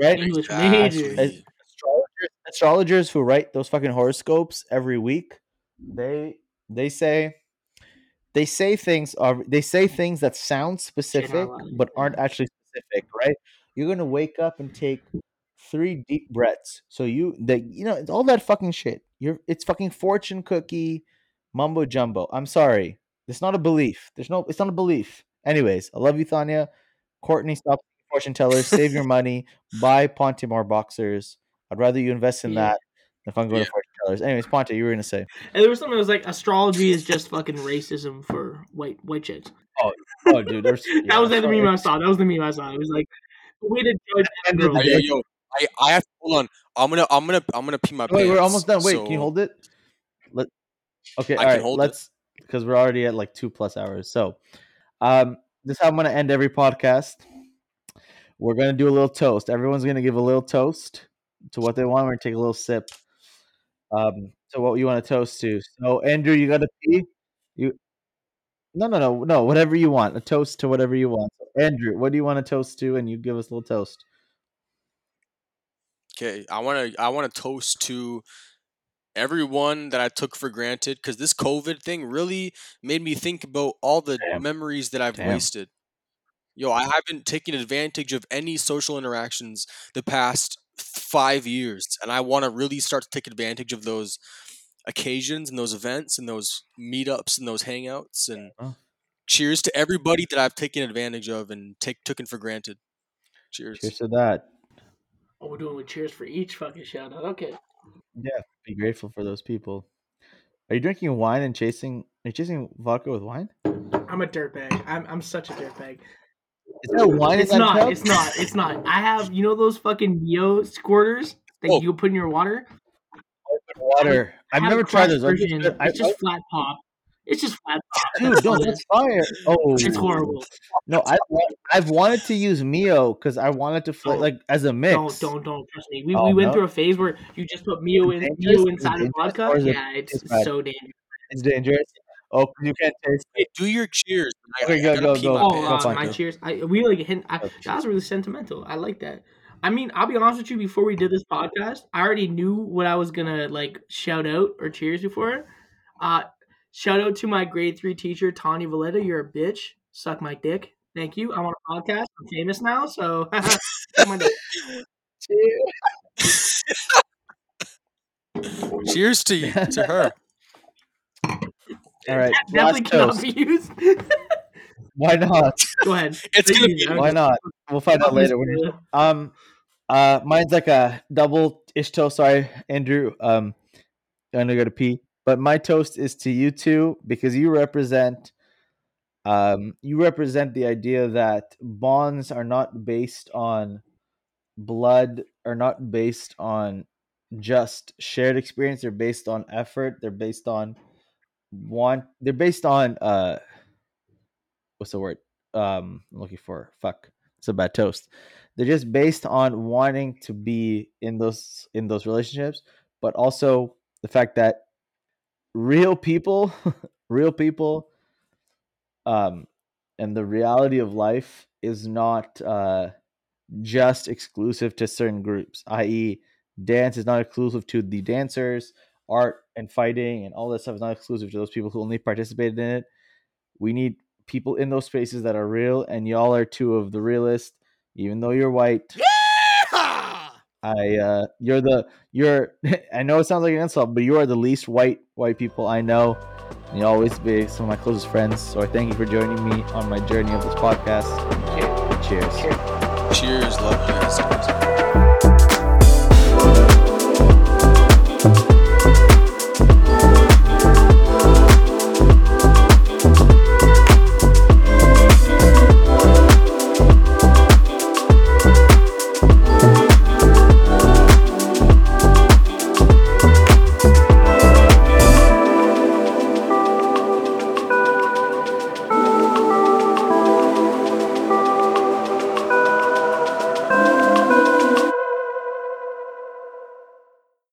Right? English major. Astrologers who write those fucking horoscopes every week, they say things that sound specific but aren't actually specific, right? You're gonna wake up and take 3 deep breaths. So it's all that fucking shit. It's fucking fortune cookie mumbo jumbo. I'm sorry. It's not a belief. It's not a belief. Anyways, I love you, Tanya. Courtney, stop being fortune tellers, save your money, buy Ponte more boxers. I'd rather you invest in that than fucking going to fortune tellers. Anyways, Ponte, you were going to say. And there was something that was like, astrology is just fucking racism for white chicks. Oh dude. That was the meme I saw. It was like, way to judge that girl. Yo, I have to, hold on. I'm gonna pee my pants. Wait, we're almost done. Wait, can you hold it? All right, let's hold it. Because we're already at like 2+ hours. So this is how I'm going to end every podcast. We're going to do a little toast. Everyone's going to give a little toast to what they want. We're going to take a little sip. So what you want to toast to. So Andrew, you got to pee? No. Whatever you want. A toast to whatever you want. So, Andrew, what do you want to toast to? And you give us a little toast. Okay. I want to toast to everyone that I took for granted, because this COVID thing really made me think about all the memories that I've wasted. Yo, I haven't taken advantage of any social interactions the past 5 years, and I want to really start to take advantage of those occasions and those events and those meetups and those hangouts. And cheers to everybody that I've taken advantage of and taken for granted. Cheers. Cheers to that. Oh, we're doing with cheers for each fucking shout out. Okay. Yeah, be grateful for those people. Are you drinking wine and chasing vodka with wine? I'm a dirtbag. I'm such a dirtbag. Is that wine? It's not. I have, you know, those fucking Neo squirters that you put in your water? Water. I've never tried those. It's just flat pop. It's just flat pop. Dude, no, that's fire. Oh, it's horrible. No, I've wanted to use Mio because I wanted to like as a mix. Don't trust me. We went through a phase where you just put Mio inside of vodka. Yeah, it's so dangerous. It's dangerous. Oh, you can't taste it. Do your cheers. Okay, go. My cheers. That was really sentimental. I like that. I mean, I'll be honest with you. Before we did this podcast, I already knew what I was gonna like shout out or cheers before. Shout out to my grade 3 teacher, Tanya Valletta. You're a bitch. Suck my dick. Thank you. I'm on a podcast. I'm famous now, so. Cheers to you, to her. All right. Definitely cannot be used. Why not? Go ahead. It's gonna be. Why not? We'll find out later. Mine's like a double-ish toast. Sorry, Andrew. I'm gonna go to pee. But my toast is to you two, because you represent. You represent the idea that bonds are not based on blood, are not based on just shared experience. They're based on effort. They're based on want. They're based on what's the word? I'm looking for. Fuck, it's a bad toast. They're just based on wanting to be in those relationships, but also the fact that real people. And the reality of life is not just exclusive to certain groups, i.e. dance is not exclusive to the dancers, art and fighting and all that stuff is not exclusive to those people who only participated in it. We need people in those spaces that are real, and y'all are two of the realest, even though you're white. Yeah! I know it sounds like an insult, but you are the least white people I know. And you'll always be some of my closest friends. So I thank you for joining me on my journey of this podcast. Cheers. Cheers, love you guys.